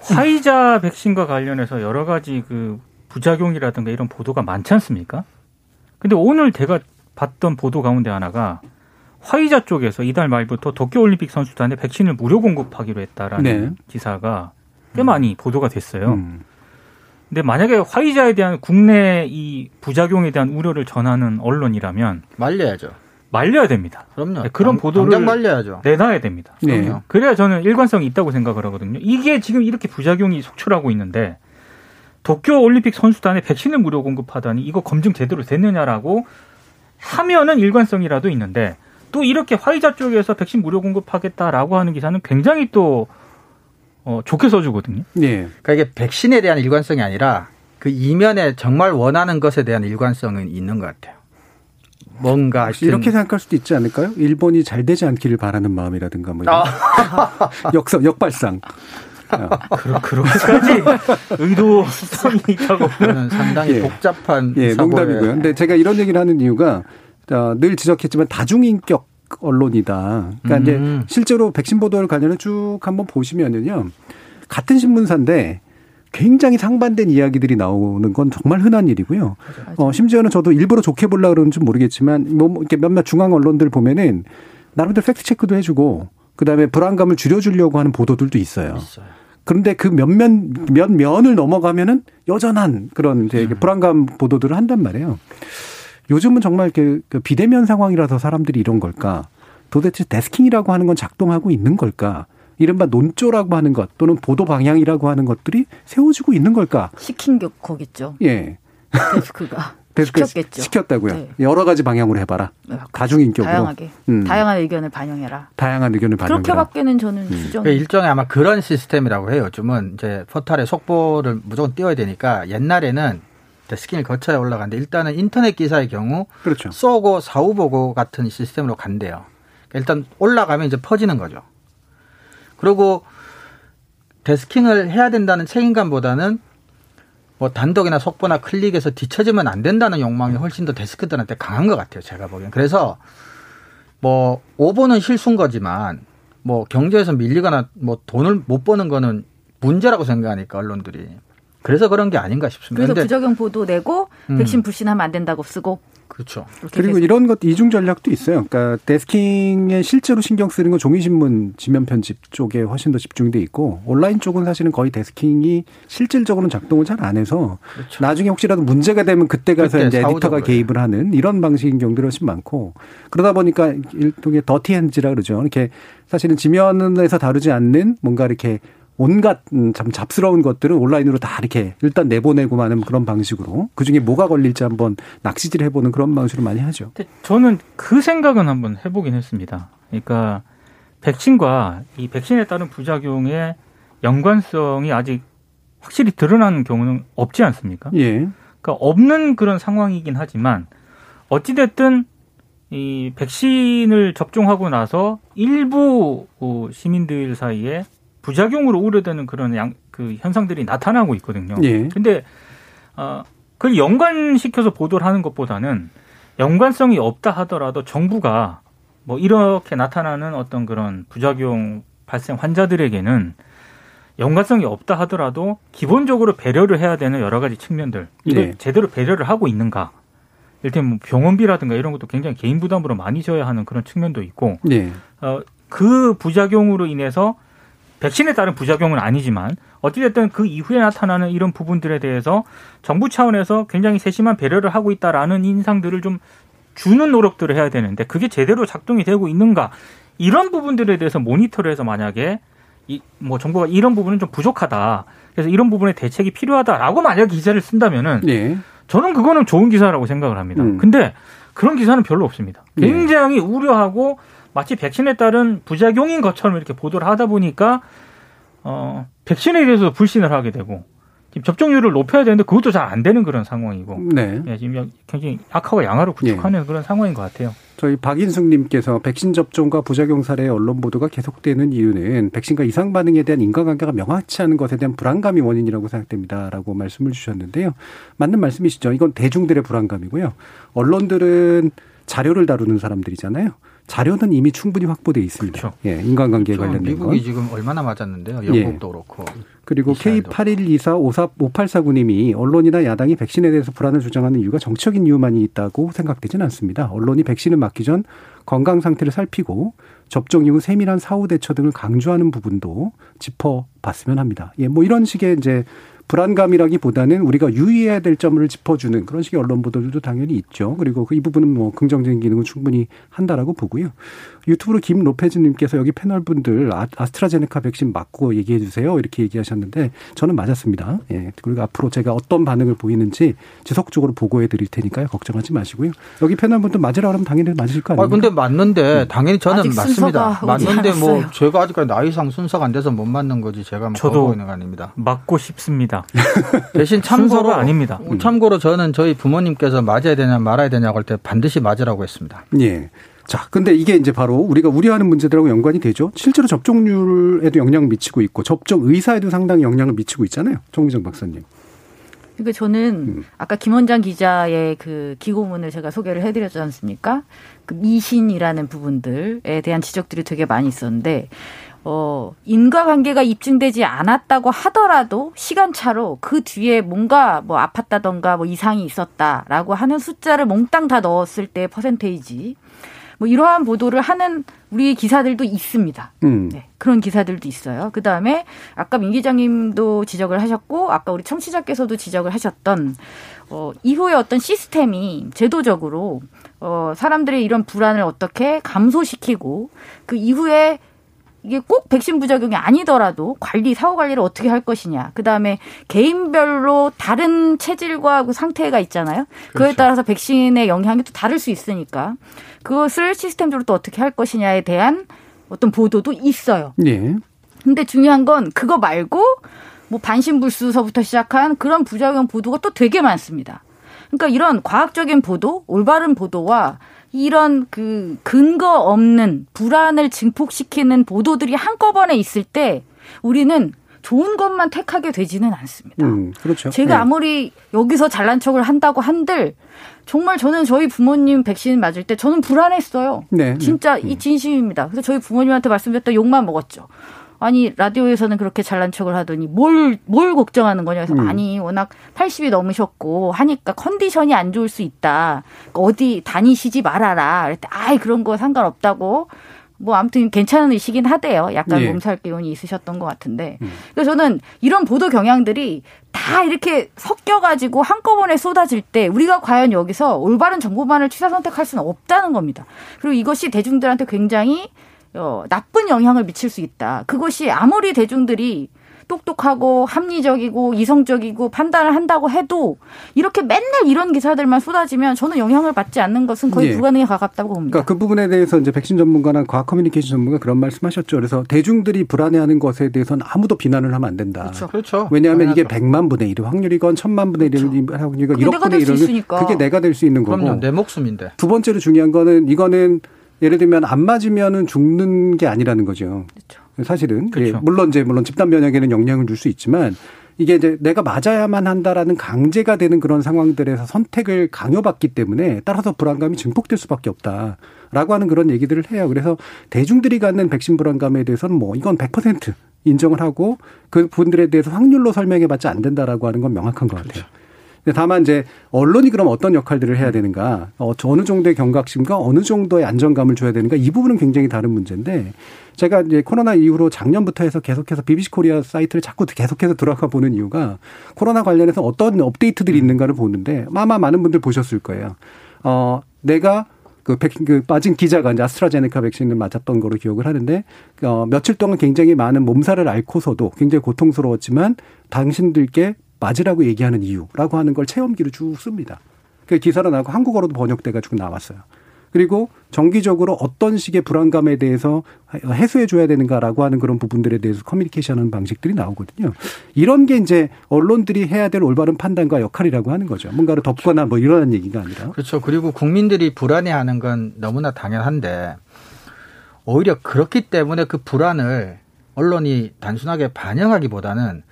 화이자 백신과 관련해서 여러 가지 그 부작용이라든가 이런 보도가 많지 않습니까? 근데 오늘 제가 봤던 보도 가운데 하나가 화이자 쪽에서 이달 말부터 도쿄올림픽 선수단에 백신을 무료 공급하기로 했다라는 네. 기사가 꽤 많이 보도가 됐어요. 근데 만약에 화이자에 대한 국내 이 부작용에 대한 우려를 전하는 언론이라면 말려야죠. 말려야 됩니다. 그럼요. 그런 보도를 말려야죠. 내놔야 됩니다. 네. 그래야 저는 일관성이 있다고 생각을 하거든요. 이게 지금 이렇게 부작용이 속출하고 있는데 도쿄올림픽 선수단에 백신을 무료 공급하다니 이거 검증 제대로 됐느냐라고 하면은 일관성이라도 있는데 또 이렇게 화이자 쪽에서 백신 무료 공급하겠다라고 하는 기사는 굉장히 또 좋게 써주거든요. 네. 그러니까 이게 백신에 대한 일관성이 아니라 그 이면에 정말 원하는 것에 대한 일관성은 있는 것 같아요. 뭔가 이렇게 생각할 수도 있지 않을까요? 일본이 잘 되지 않기를 바라는 마음이라든가 뭐 이런 역발상. 그렇게까지 의도성이 있다고 보면 상당히 예. 복잡한 예, 농담이고요. 근데 제가 이런 얘기를 하는 이유가 늘 지적했지만 다중인격 언론이다. 그러니까 이제 실제로 백신 보도를 관련해 쭉 한번 보시면은요. 같은 신문사인데 굉장히 상반된 이야기들이 나오는 건 정말 흔한 일이고요. 심지어는 저도 일부러 좋게 보려고 그러는지 모르겠지만 뭐 이렇게 몇몇 중앙 언론들 보면은 나름대로 팩트 체크도 해주고 그다음에 불안감을 줄여주려고 하는 보도들도 있어요. 그런데 그 몇 면을 넘어가면은 여전한 그런 이제 불안감 보도들을 한단 말이에요. 요즘은 정말 그 비대면 상황이라서 사람들이 이런 걸까? 도대체 데스킹이라고 하는 건 작동하고 있는 걸까? 이른바 논조라고 하는 것 또는 보도 방향이라고 하는 것들이 세워지고 있는 걸까? 시킨 게 거겠죠. 예. 데스크가 시켰다고요. 네. 여러 가지 방향으로 해봐라. 네, 다중인격으로. 다양하게. 다양한 의견을 반영해라. 그렇게밖에는 저는 주장. 일종의 아마 그런 시스템이라고 해요. 요즘은 이제 포털에 속보를 무조건 띄워야 되니까 옛날에는 스킨을 거쳐야 올라가는데 일단은 인터넷 기사의 경우 그렇죠. 쏘고 사후보고 같은 시스템으로 간대요. 그러니까 일단 올라가면 이제 퍼지는 거죠. 그리고 데스킹을 해야 된다는 책임감보다는 뭐 단독이나 속보나 클릭에서 뒤처지면 안 된다는 욕망이 훨씬 더 데스크들한테 강한 것 같아요. 제가 보기엔. 그래서 뭐 오보는 실수인 거지만 뭐 경제에서 밀리거나 뭐 돈을 못 버는 거는 문제라고 생각하니까 언론들이. 그래서 그런 게 아닌가 싶습니다. 그래서 부작용 보도 내고 백신 불신하면 안 된다고 쓰고. 그렇죠. 그리고 이런 것 이중 전략도 있어요. 그러니까 데스킹에 실제로 신경 쓰는 건 종이신문 지면 편집 쪽에 훨씬 더 집중돼 있고 온라인 쪽은 사실은 거의 데스킹이 실질적으로는 작동을 잘 안 해서 그렇죠. 나중에 혹시라도 문제가 되면 그때 가서 이제 에디터가 개입을 하는 이런 방식인 경우들이 훨씬 많고 그러다 보니까 일종의 더티핸즈라 그러죠. 이렇게 사실은 지면에서 다루지 않는 뭔가 이렇게 온갖 참 잡스러운 것들은 온라인으로 다 이렇게 일단 내보내고 마는 그런 방식으로 그중에 뭐가 걸릴지 한번 낚시질 해보는 그런 방식으로 많이 하죠. 저는 그 생각은 한번 해보긴 했습니다. 그러니까 백신과 이 백신에 따른 부작용의 연관성이 아직 확실히 드러나는 경우는 없지 않습니까? 예. 그러니까 없는 그런 상황이긴 하지만 어찌됐든 이 백신을 접종하고 나서 일부 시민들 사이에 부작용으로 우려되는 그런 그 현상들이 나타나고 있거든요. 그런데 예. 그걸 연관시켜서 보도를 하는 것보다는 연관성이 없다 하더라도 정부가 뭐 이렇게 나타나는 어떤 그런 부작용 발생 환자들에게는 연관성이 없다 하더라도 기본적으로 배려를 해야 되는 여러 가지 측면들, 이걸 네. 제대로 배려를 하고 있는가. 일단 뭐 병원비라든가 이런 것도 굉장히 개인 부담으로 많이 져야 하는 그런 측면도 있고 네. 그 부작용으로 인해서 백신에 따른 부작용은 아니지만 어찌됐든 그 이후에 나타나는 이런 부분들에 대해서 정부 차원에서 굉장히 세심한 배려를 하고 있다라는 인상들을 좀 주는 노력들을 해야 되는데 그게 제대로 작동이 되고 있는가. 이런 부분들에 대해서 모니터를 해서 만약에 뭐 정부가 이런 부분은 좀 부족하다. 그래서 이런 부분에 대책이 필요하다라고 만약 기사를 쓴다면은 네. 저는 그거는 좋은 기사라고 생각을 합니다. 근데 그런 기사는 별로 없습니다. 굉장히 네. 우려하고 마치 백신에 따른 부작용인 것처럼 이렇게 보도를 하다 보니까 백신에 대해서 불신을 하게 되고 지금 접종률을 높여야 되는데 그것도 잘 안 되는 그런 상황이고 네. 예, 지금 굉장히 악화가 양화로 구축하는 네. 그런 상황인 것 같아요. 저희 박인숙님께서 백신 접종과 부작용 사례의 언론 보도가 계속되는 이유는 백신과 이상 반응에 대한 인과관계가 명확치 않은 것에 대한 불안감이 원인이라고 생각됩니다라고 말씀을 주셨는데요. 맞는 말씀이시죠. 이건 대중들의 불안감이고요. 언론들은 자료를 다루는 사람들이잖아요. 자료는 이미 충분히 확보되어 있습니다. 그렇죠. 예, 인간관계에 관련된 미국이 건. 미국이 지금 얼마나 맞았는데요. 영국도 예. 그렇고. 그리고 K81245849님이 언론이나 야당이 백신에 대해서 불안을 주장하는 이유가 정치적인 이유만이 있다고 생각되지는 않습니다. 언론이 백신을 맞기 전 건강 상태를 살피고 접종 이후 세밀한 사후 대처 등을 강조하는 부분도 짚어봤으면 합니다. 예, 뭐 이런 식의 이제 불안감이라기보다는 우리가 유의해야 될 점을 짚어주는 그런 식의 언론 보도들도 당연히 있죠. 그리고 이 부분은 뭐 긍정적인 기능은 충분히 한다라고 보고요. 유튜브로 김로페즈님께서 여기 패널분들 아스트라제네카 백신 맞고 얘기해 주세요. 이렇게 얘기하셨는데 저는 맞았습니다. 예. 그리고 앞으로 제가 어떤 반응을 보이는지 지속적으로 보고해 드릴 테니까요. 걱정하지 마시고요. 여기 패널분들 맞으라고 하면 당연히 맞으실 거 아닙니까? 근데 맞는데 당연히 저는 맞습니다. 맞는데 뭐 제가 아직까지 나이상 순서가 안 돼서 못 맞는 거지 제가 뭐 저도 있는 거 아닙니다. 맞고 싶습니다. 대신 참고로 아닙니다. 참고로 저는 저희 부모님께서 맞아야 되냐 말아야 되냐고 할 때 반드시 맞으라고 했습니다. 예. 자, 근데 이게 이제 바로 우리가 우려하는 문제들하고 연관이 되죠. 실제로 접종률에도 영향을 미치고 있고 접종 의사에도 상당히 영향을 미치고 있잖아요. 정미정 박사님. 그러니까 저는 아까 김원장 기자의 그 기고문을 제가 소개를 해드렸지 않습니까? 그 미신이라는 부분들에 대한 지적들이 되게 많이 있었는데. 인과관계가 입증되지 않았다고 하더라도 시간차로 그 뒤에 뭔가 뭐 아팠다던가 뭐 이상이 있었다라고 하는 숫자를 몽땅 다 넣었을 때 퍼센테이지 뭐 이러한 보도를 하는 우리 기사들도 있습니다. 네, 그런 기사들도 있어요. 그다음에 아까 민 기자님도 지적을 하셨고 아까 우리 청취자께서도 지적을 하셨던 이후에 어떤 시스템이 제도적으로 사람들의 이런 불안을 어떻게 감소시키고 그 이후에 이게 꼭 백신 부작용이 아니더라도 사후 관리를 어떻게 할 것이냐. 그다음에 개인별로 다른 체질과 상태가 있잖아요. 그렇죠. 그에 따라서 백신의 영향이 또 다를 수 있으니까 그것을 시스템적으로 또 어떻게 할 것이냐에 대한 어떤 보도도 있어요. 네. 근데 중요한 건 그거 말고 뭐 반신불수서부터 시작한 그런 부작용 보도가 또 되게 많습니다. 그러니까 이런 과학적인 보도, 올바른 보도와 이런 그 근거 없는 불안을 증폭시키는 보도들이 한꺼번에 있을 때 우리는 좋은 것만 택하게 되지는 않습니다. 그렇죠. 제가 네. 아무리 여기서 잘난 척을 한다고 한들 정말 저는 저희 부모님 백신 맞을 때 저는 불안했어요. 네. 진짜 이 진심입니다. 그래서 저희 부모님한테 말씀드렸다 욕만 먹었죠. 아니 라디오에서는 그렇게 잘난 척을 하더니 뭘 걱정하는 거냐 해서 아니 워낙 80이 넘으셨고 하니까 컨디션이 안 좋을 수 있다. 어디 다니시지 말아라. 그랬더니 아이 그런 거 상관없다고. 뭐 아무튼 괜찮으시긴 하대요. 약간 예. 몸살 기운이 있으셨던 것 같은데. 그래서 저는 이런 보도 경향들이 다 이렇게 섞여가지고 한꺼번에 쏟아질 때 우리가 과연 여기서 올바른 정보만을 취사 선택할 수는 없다는 겁니다. 그리고 이것이 대중들한테 굉장히 나쁜 영향을 미칠 수 있다. 그것이 아무리 대중들이 똑똑하고 합리적이고 이성적이고 판단을 한다고 해도 이렇게 맨날 이런 기사들만 쏟아지면 저는 영향을 받지 않는 것은 거의 네. 불가능에 가깝다고 봅니다. 그러니까 그 부분에 대해서 이제 백신 전문가나 과학 커뮤니케이션 전문가 그런 말씀하셨죠. 그래서 대중들이 불안해하는 것에 대해서는 아무도 비난을 하면 안 된다. 그렇죠. 그렇죠. 왜냐하면 당연하죠. 이게 100만 분의 1의 확률이건 1000만 분의 1의 그렇죠. 확률이건 1억 분의 1을 그게 내가 될 수 있는 거고. 그럼요. 내 목숨인데. 두 번째로 중요한 거는 이거는 예를 들면 안 맞으면은 죽는 게 아니라는 거죠. 그렇죠. 사실은 그렇죠. 예, 물론 집단 면역에는 영향을 줄 수 있지만 이게 이제 내가 맞아야만 한다라는 강제가 되는 그런 상황들에서 선택을 강요받기 때문에 따라서 불안감이 증폭될 수밖에 없다라고 하는 그런 얘기들을 해요. 그래서 대중들이 갖는 백신 불안감에 대해서는 뭐 이건 100% 인정을 하고 그분들에 대해서 확률로 설명해봤자 안 된다라고 하는 건 명확한 것 같아요. 그렇죠. 근데 다만 이제 언론이 그럼 어떤 역할들을 해야 되는가, 어느 정도의 경각심과 어느 정도의 안정감을 줘야 되는가, 이 부분은 굉장히 다른 문제인데, 제가 이제 코로나 이후로 작년부터 해서 계속해서 BBC 코리아 사이트를 자꾸 계속해서 들어가 보는 이유가 코로나 관련해서 어떤 업데이트들이 있는가를 보는데, 아마 많은 분들 보셨을 거예요. 내가 그 빠진 기자가 이제 아스트라제네카 백신을 맞았던 거로 기억을 하는데, 며칠 동안 굉장히 많은 몸살을 앓고서도 굉장히 고통스러웠지만 당신들께 맞으라고 얘기하는 이유라고 하는 걸 체험기로 쭉 씁니다. 그 기사로 나고 한국어로도 번역돼가지고 나왔어요. 그리고 정기적으로 어떤 식의 불안감에 대해서 해소해줘야 되는가라고 하는 그런 부분들에 대해서 커뮤니케이션하는 방식들이 나오거든요. 이런 게 이제 언론들이 해야 될 올바른 판단과 역할이라고 하는 거죠. 뭔가를 덮거나 뭐 이런 얘기가 아니라. 그렇죠. 그리고 국민들이 불안해하는 건 너무나 당연한데, 오히려 그렇기 때문에 그 불안을 언론이 단순하게 반영하기보다는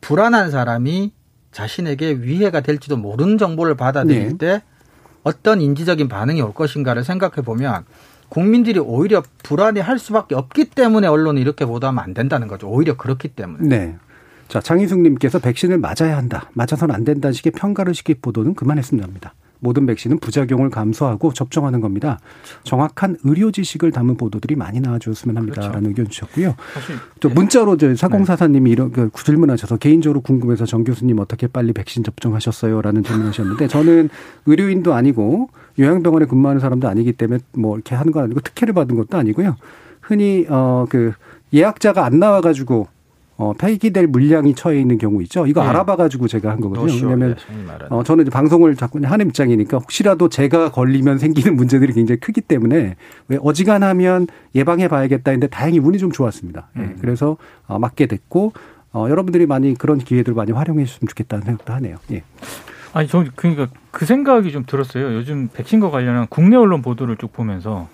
불안한 사람이 자신에게 위해가 될지도 모르는 정보를 받아들일 네. 때 어떤 인지적인 반응이 올 것인가를 생각해 보면 국민들이 오히려 불안해할 수밖에 없기 때문에 언론이 이렇게 보도하면 안 된다는 거죠. 오히려 그렇기 때문에. 네. 자, 장희숙 님께서 백신을 맞아야 한다, 맞아서는 안 된다는 식의 평가를 시킬 보도는 그만했으면 합니다. 모든 백신은 부작용을 감소하고 접종하는 겁니다. 정확한 의료 지식을 담은 보도들이 많이 나와주었으면 합니다라는 그렇죠. 의견 주셨고요. 또 문자로 4044님이 이런 질문하셔서 개인적으로 궁금해서 정 교수님 어떻게 빨리 백신 접종하셨어요라는 질문하셨는데, 저는 의료인도 아니고 요양병원에 근무하는 사람도 아니기 때문에 뭐 이렇게 하는 건 아니고 특혜를 받은 것도 아니고요. 흔히 그 예약자가 안 나와가지고 폐기될 물량이 처해 있는 경우 있죠. 이거 네. 알아봐가지고 제가 한 거거든요. 왜냐하면 저는 이제 방송을 자꾸 하는 입장이니까 혹시라도 제가 걸리면 생기는 문제들이 굉장히 크기 때문에 왜 어지간하면 예방해봐야겠다 했는데 다행히 운이 좀 좋았습니다. 네. 그래서 맞게 됐고 여러분들이 많이 그런 기회들 많이 활용해 주셨으면 좋겠다는 생각도 하네요. 예. 아니 저는 그러니까 그 생각이 좀 들었어요. 요즘 백신과 관련한 국내 언론 보도를 쭉 보면서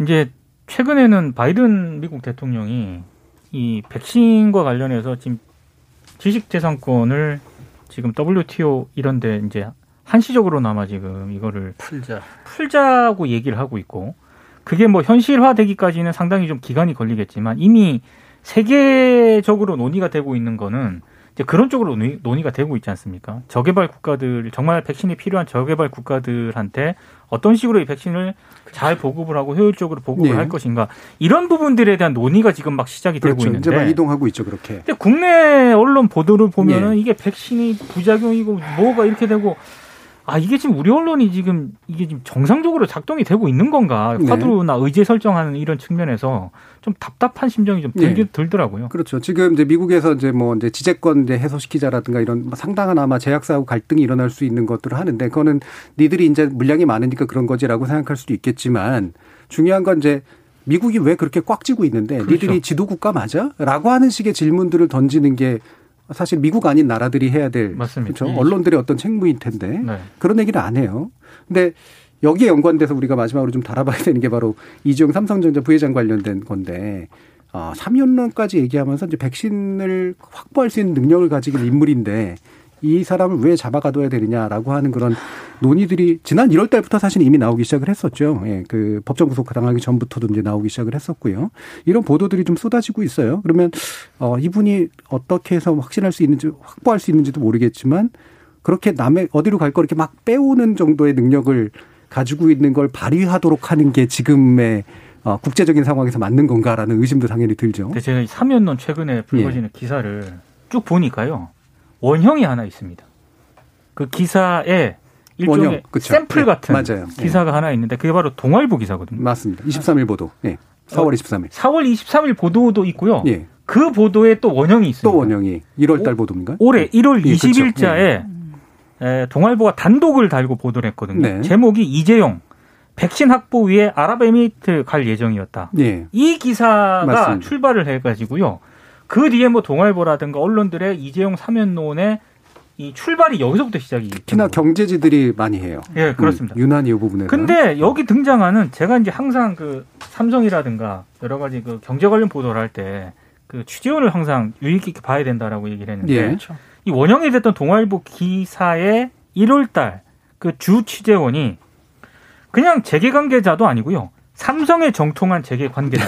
이제 최근에는 바이든 미국 대통령이 이 백신과 관련해서 지금 지식재산권을 지금 WTO 이런 데 이제 한시적으로나마 지금 이거를 풀자고 얘기를 하고 있고, 그게 뭐 현실화되기까지는 상당히 좀 기간이 걸리겠지만 이미 세계적으로 논의가 되고 있는 거는 이제 그런 쪽으로 논의가 되고 있지 않습니까? 저개발 국가들, 정말 백신이 필요한 저개발 국가들한테 어떤 식으로 이 백신을 잘 보급을 하고 효율적으로 보급을 네. 할 것인가, 이런 부분들에 대한 논의가 지금 막 시작이 그렇죠. 되고 있는데. 이제 막 이동하고 있죠. 그렇게. 근데 국내 언론 보도를 보면은 네. 이게 백신이 부작용이고 뭐가 이렇게 되고, 아 이게 지금 우리 언론이 지금 이게 지금 정상적으로 작동이 되고 있는 건가, 화두나 네. 의제 설정하는 이런 측면에서 좀 답답한 심정이 좀 들더라고요. 그렇죠. 지금 이제 미국에서 이제 뭐 이제 지재권 이제 해소시키자라든가 이런 상당한 아마 제약사하고 갈등이 일어날 수 있는 것들을 하는데, 그거는 니들이 이제 물량이 많으니까 그런 거지라고 생각할 수도 있겠지만, 중요한 건 이제 미국이 왜 그렇게 꽉 쥐고 있는데 그렇죠. 니들이 지도국가 맞아? 라고 하는 식의 질문들을 던지는 게 사실 미국 아닌 나라들이 해야 될 그렇죠? 언론들의 어떤 책무일 텐데 네. 그런 얘기를 안 해요. 근데 여기에 연관돼서 우리가 마지막으로 좀 다뤄봐야 되는 게 바로 이재용 삼성전자 부회장 관련된 건데, 3연론까지 얘기하면서 이제 백신을 확보할 수 있는 능력을 가지고 있는 인물인데 이 사람을 왜 잡아가둬야 되느냐라고 하는 그런 논의들이 지난 1월 달부터 사실 이미 나오기 시작을 했었죠. 예, 그 법정 구속 당하기 전부터도 이제 나오기 시작을 했었고요. 이런 보도들이 좀 쏟아지고 있어요. 그러면 이분이 어떻게 해서 확신할 수 있는지, 확보할 수 있는지도 모르겠지만 그렇게 남의 어디로 갈 걸 이렇게 막 빼오는 정도의 능력을 가지고 있는 걸 발휘하도록 하는 게 지금의 국제적인 상황에서 맞는 건가라는 의심도 당연히 들죠. 근데 제가 3연론 최근에 불거지는 예. 기사를 쭉 보니까요. 원형이 하나 있습니다. 그 기사에 일종의 원형, 그렇죠. 샘플 같은 맞아요. 기사가 하나 있는데 그게 바로 동아일보 기사거든요. 맞습니다. 23일 보도. 예. 4월 23일. 4월 23일 보도도 있고요. 예. 그 보도에 또 원형이 있습니다. 또 원형이 1월 달 보도인가요? 올해 1월 20일자에 예, 그렇죠. 예. 동아일보가 단독을 달고 보도를 했거든요. 네. 제목이 이재용 백신 확보 위에 아랍에미리트 갈 예정이었다. 예. 이 기사가 맞습니다. 출발을 해가지고요. 그 뒤에 뭐 동아일보라든가 언론들의 이재용 삼연론의 이 출발이 여기서부터 시작이. 특히나 경제지들이 많이 해요. 예, 그렇습니다. 유난히 이 부분에서. 근데 여기 등장하는, 제가 이제 항상 그 삼성이라든가 여러 가지 그 경제 관련 보도를 할 때 그 취재원을 항상 유익 있게 봐야 된다라고 얘기를 했는데. 예. 그렇죠. 이 원형이 됐던 동아일보 기사의 1월 달 그 주 취재원이 그냥 재계 관계자도 아니고요. 삼성의 정통한 재계 관계자.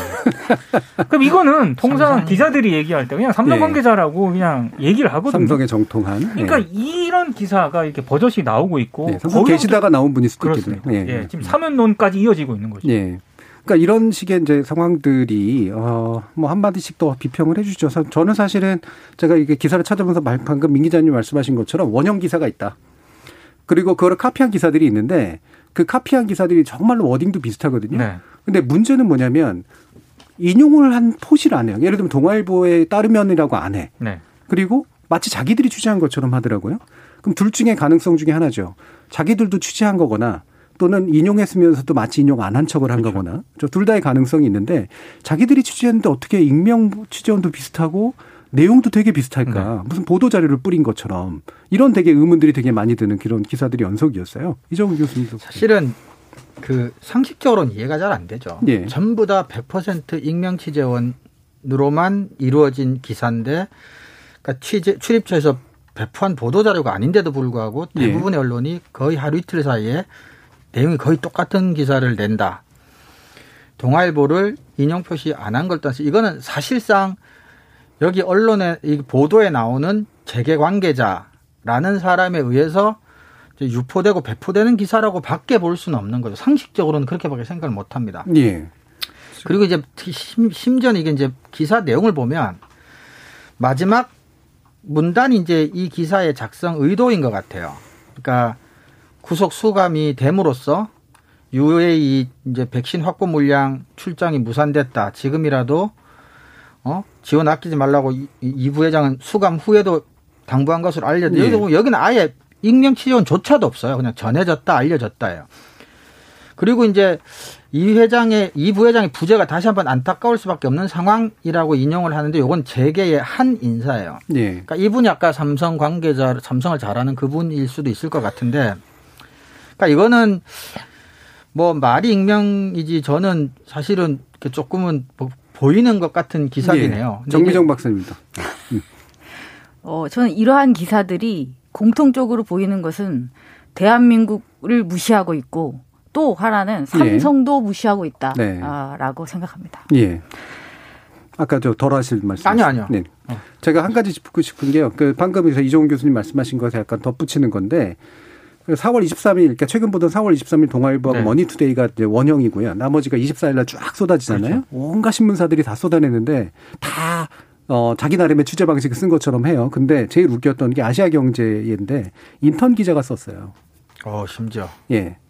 그럼 이거는 통상 삼성. 기자들이 얘기할 때 그냥 삼성 관계자라고 그냥 얘기를 하거든요. 삼성의 정통한. 그러니까 이런 기사가 이렇게 버젓이 나오고 있고. 삼성 계시다가 나온 분일 수도 있겠네요. 지금 사면론까지 이어지고 있는 거죠. 그러니까 이런 식의 이제 상황들이 뭐 한마디씩 더 비평을 해 주죠. 저는 사실은 제가 이게 기사를 찾아보면서 방금 민 기자님 말씀하신 것처럼 원형 기사가 있다. 그리고 그걸 카피한 기사들이 있는데 그 카피한 기사들이 정말로 워딩도 비슷하거든요. 근데 문제는 뭐냐면 인용을 한 포시를 안 해요. 예를 들면 동아일보에 따르면이라고 안 해. 그리고 마치 자기들이 취재한 것처럼 하더라고요. 그럼 둘 중에 가능성 중에 하나죠. 자기들도 취재한 거거나 또는 인용했으면서도 마치 인용 안 한 척을 한 거거나 둘 다의 가능성이 있는데 자기들이 취재했는데 어떻게 익명 취재원도 비슷하고 내용도 되게 비슷할까. 무슨 보도자료를 뿌린 것처럼 이런 되게 의문들이 되게 많이 드는 그런 기사들이 연속이었어요. 이정훈 교수님도. 사실은 그 상식적으로는 이해가 잘 안 되죠. 전부 다 100% 익명 취재원으로만 이루어진 기사인데 그러니까 출입처에서 배포한 보도자료가 아닌데도 불구하고 대부분의 언론이 거의 하루 이틀 사이에 내용이 거의 똑같은 기사를 낸다. 동아일보를 인용 표시 안 한 걸 떠나서 이거는 사실상 여기 언론의 이 보도에 나오는 재계 관계자라는 사람에 의해서 유포되고 배포되는 기사라고 밖에 볼 수는 없는 거죠. 상식적으로는 그렇게밖에 생각을 못 합니다. 그리고 이제 심지어 이게 이제 기사 내용을 보면 마지막 문단이 이제 이 기사의 작성 의도인 것 같아요. 그러니까 구속 수감이 됨으로써 UAE 이제 백신 확보 물량 출장이 무산됐다. 지금이라도 지원 아끼지 말라고 이 부회장은 수감 후에도 당부한 것으로 알려져. 여기는 아예 익명 취재원조차도 없어요. 그냥 전해졌다, 알려졌다예요. 그리고 이제 이 부회장의 부재가 다시 한번 안타까울 수밖에 없는 상황이라고 인용을 하는데 이건 재계의 한 인사예요. 그러니까 이분이 아까 삼성 관계자, 삼성을 잘 아는 그분일 수도 있을 것 같은데. 그러니까 이거는 뭐 말이 익명이지 저는 사실은 조금은 보이는 것 같은 기사이네요. 정미정 박사입니다. 저는 이러한 기사들이 공통적으로 보이는 것은 대한민국을 무시하고 있고 또 하나는 삼성도 무시하고 있다라고 생각합니다. 아까 저 덜 하실 말씀. 아니요. 제가 한 가지 짚고 싶은 게요. 그 방금 이종훈 교수님 말씀하신 것에 약간 덧붙이는 건데 4월 23일, 그러니까 최근 보던 4월 23일 동아일보하고 머니투데이가 이제 원형이고요. 나머지가 24일날 쫙 쏟아지잖아요. 온갖 신문사들이 다 쏟아내는데 다 자기 나름의 취재 방식을 쓴 것처럼 해요. 근데 제일 웃겼던 게 아시아경제인데 인턴 기자가 썼어요. 심지어.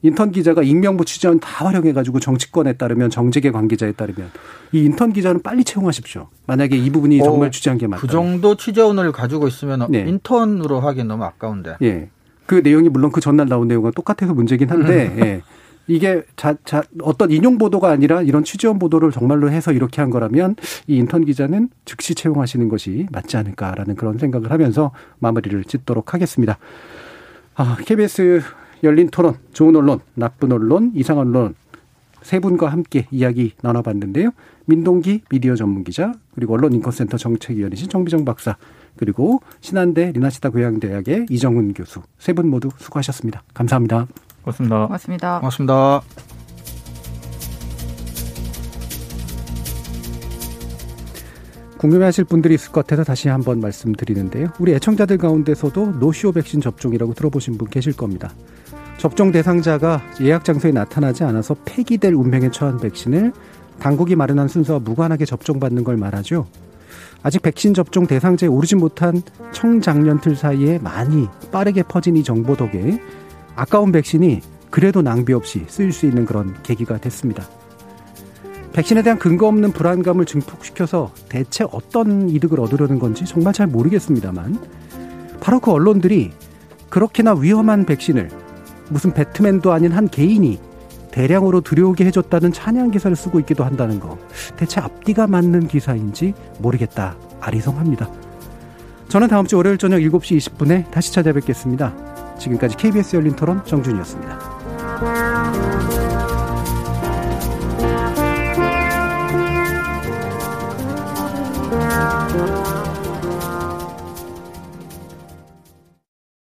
인턴 기자가 익명부 취재원 다 활용해가지고 정치권에 따르면 정재계 관계자에 따르면 이 인턴 기자는 빨리 채용하십시오. 만약에 이 부분이 정말 취재한 게 맞다. 그 정도 취재원을 가지고 있으면 인턴으로 하기엔 너무 아까운데. 그 내용이 물론 그 전날 나온 내용과 똑같아서 문제긴 한데 이게 어떤 인용 보도가 아니라 이런 취재원 보도를 정말로 해서 이렇게 한 거라면 이 인턴 기자는 즉시 채용하시는 것이 맞지 않을까라는 그런 생각을 하면서 마무리를 짓도록 하겠습니다. KBS 열린 토론, 좋은 언론, 나쁜 언론, 이상한 언론 세 분과 함께 이야기 나눠봤는데요. 민동기 미디어 전문기자 그리고 언론인권센터 정책위원이신 정미정 박사 그리고 신한대 리나시타 고양대학의 이정훈 교수 세 분 모두 수고하셨습니다. 감사합니다. 고맙습니다. 고맙습니다. 고맙습니다. 궁금해하실 분들이 있을 것 같아서 다시 한번 말씀드리는데요. 우리 애청자들 가운데서도 노쇼 백신 접종이라고 들어보신 분 계실 겁니다. 접종 대상자가 예약 장소에 나타나지 않아서 폐기될 운명에 처한 백신을 당국이 마련한 순서와 무관하게 접종받는 걸 말하죠. 아직 백신 접종 대상자에 오르지 못한 청장년들 사이에 많이 빠르게 퍼진 이 정보 덕에 아까운 백신이 그래도 낭비 없이 쓰일 수 있는 그런 계기가 됐습니다. 백신에 대한 근거 없는 불안감을 증폭시켜서 대체 어떤 이득을 얻으려는 건지 정말 잘 모르겠습니다만 바로 그 언론들이 그렇게나 위험한 백신을 무슨 배트맨도 아닌 한 개인이 대량으로 들여오게 해줬다는 찬양 기사를 쓰고 있기도 한다는 거 대체 앞뒤가 맞는 기사인지 모르겠다 아리송합니다. 저는 다음 주 월요일 저녁 7시 20분에 다시 찾아뵙겠습니다. 지금까지 KBS 열린 토론 정준이었습니다.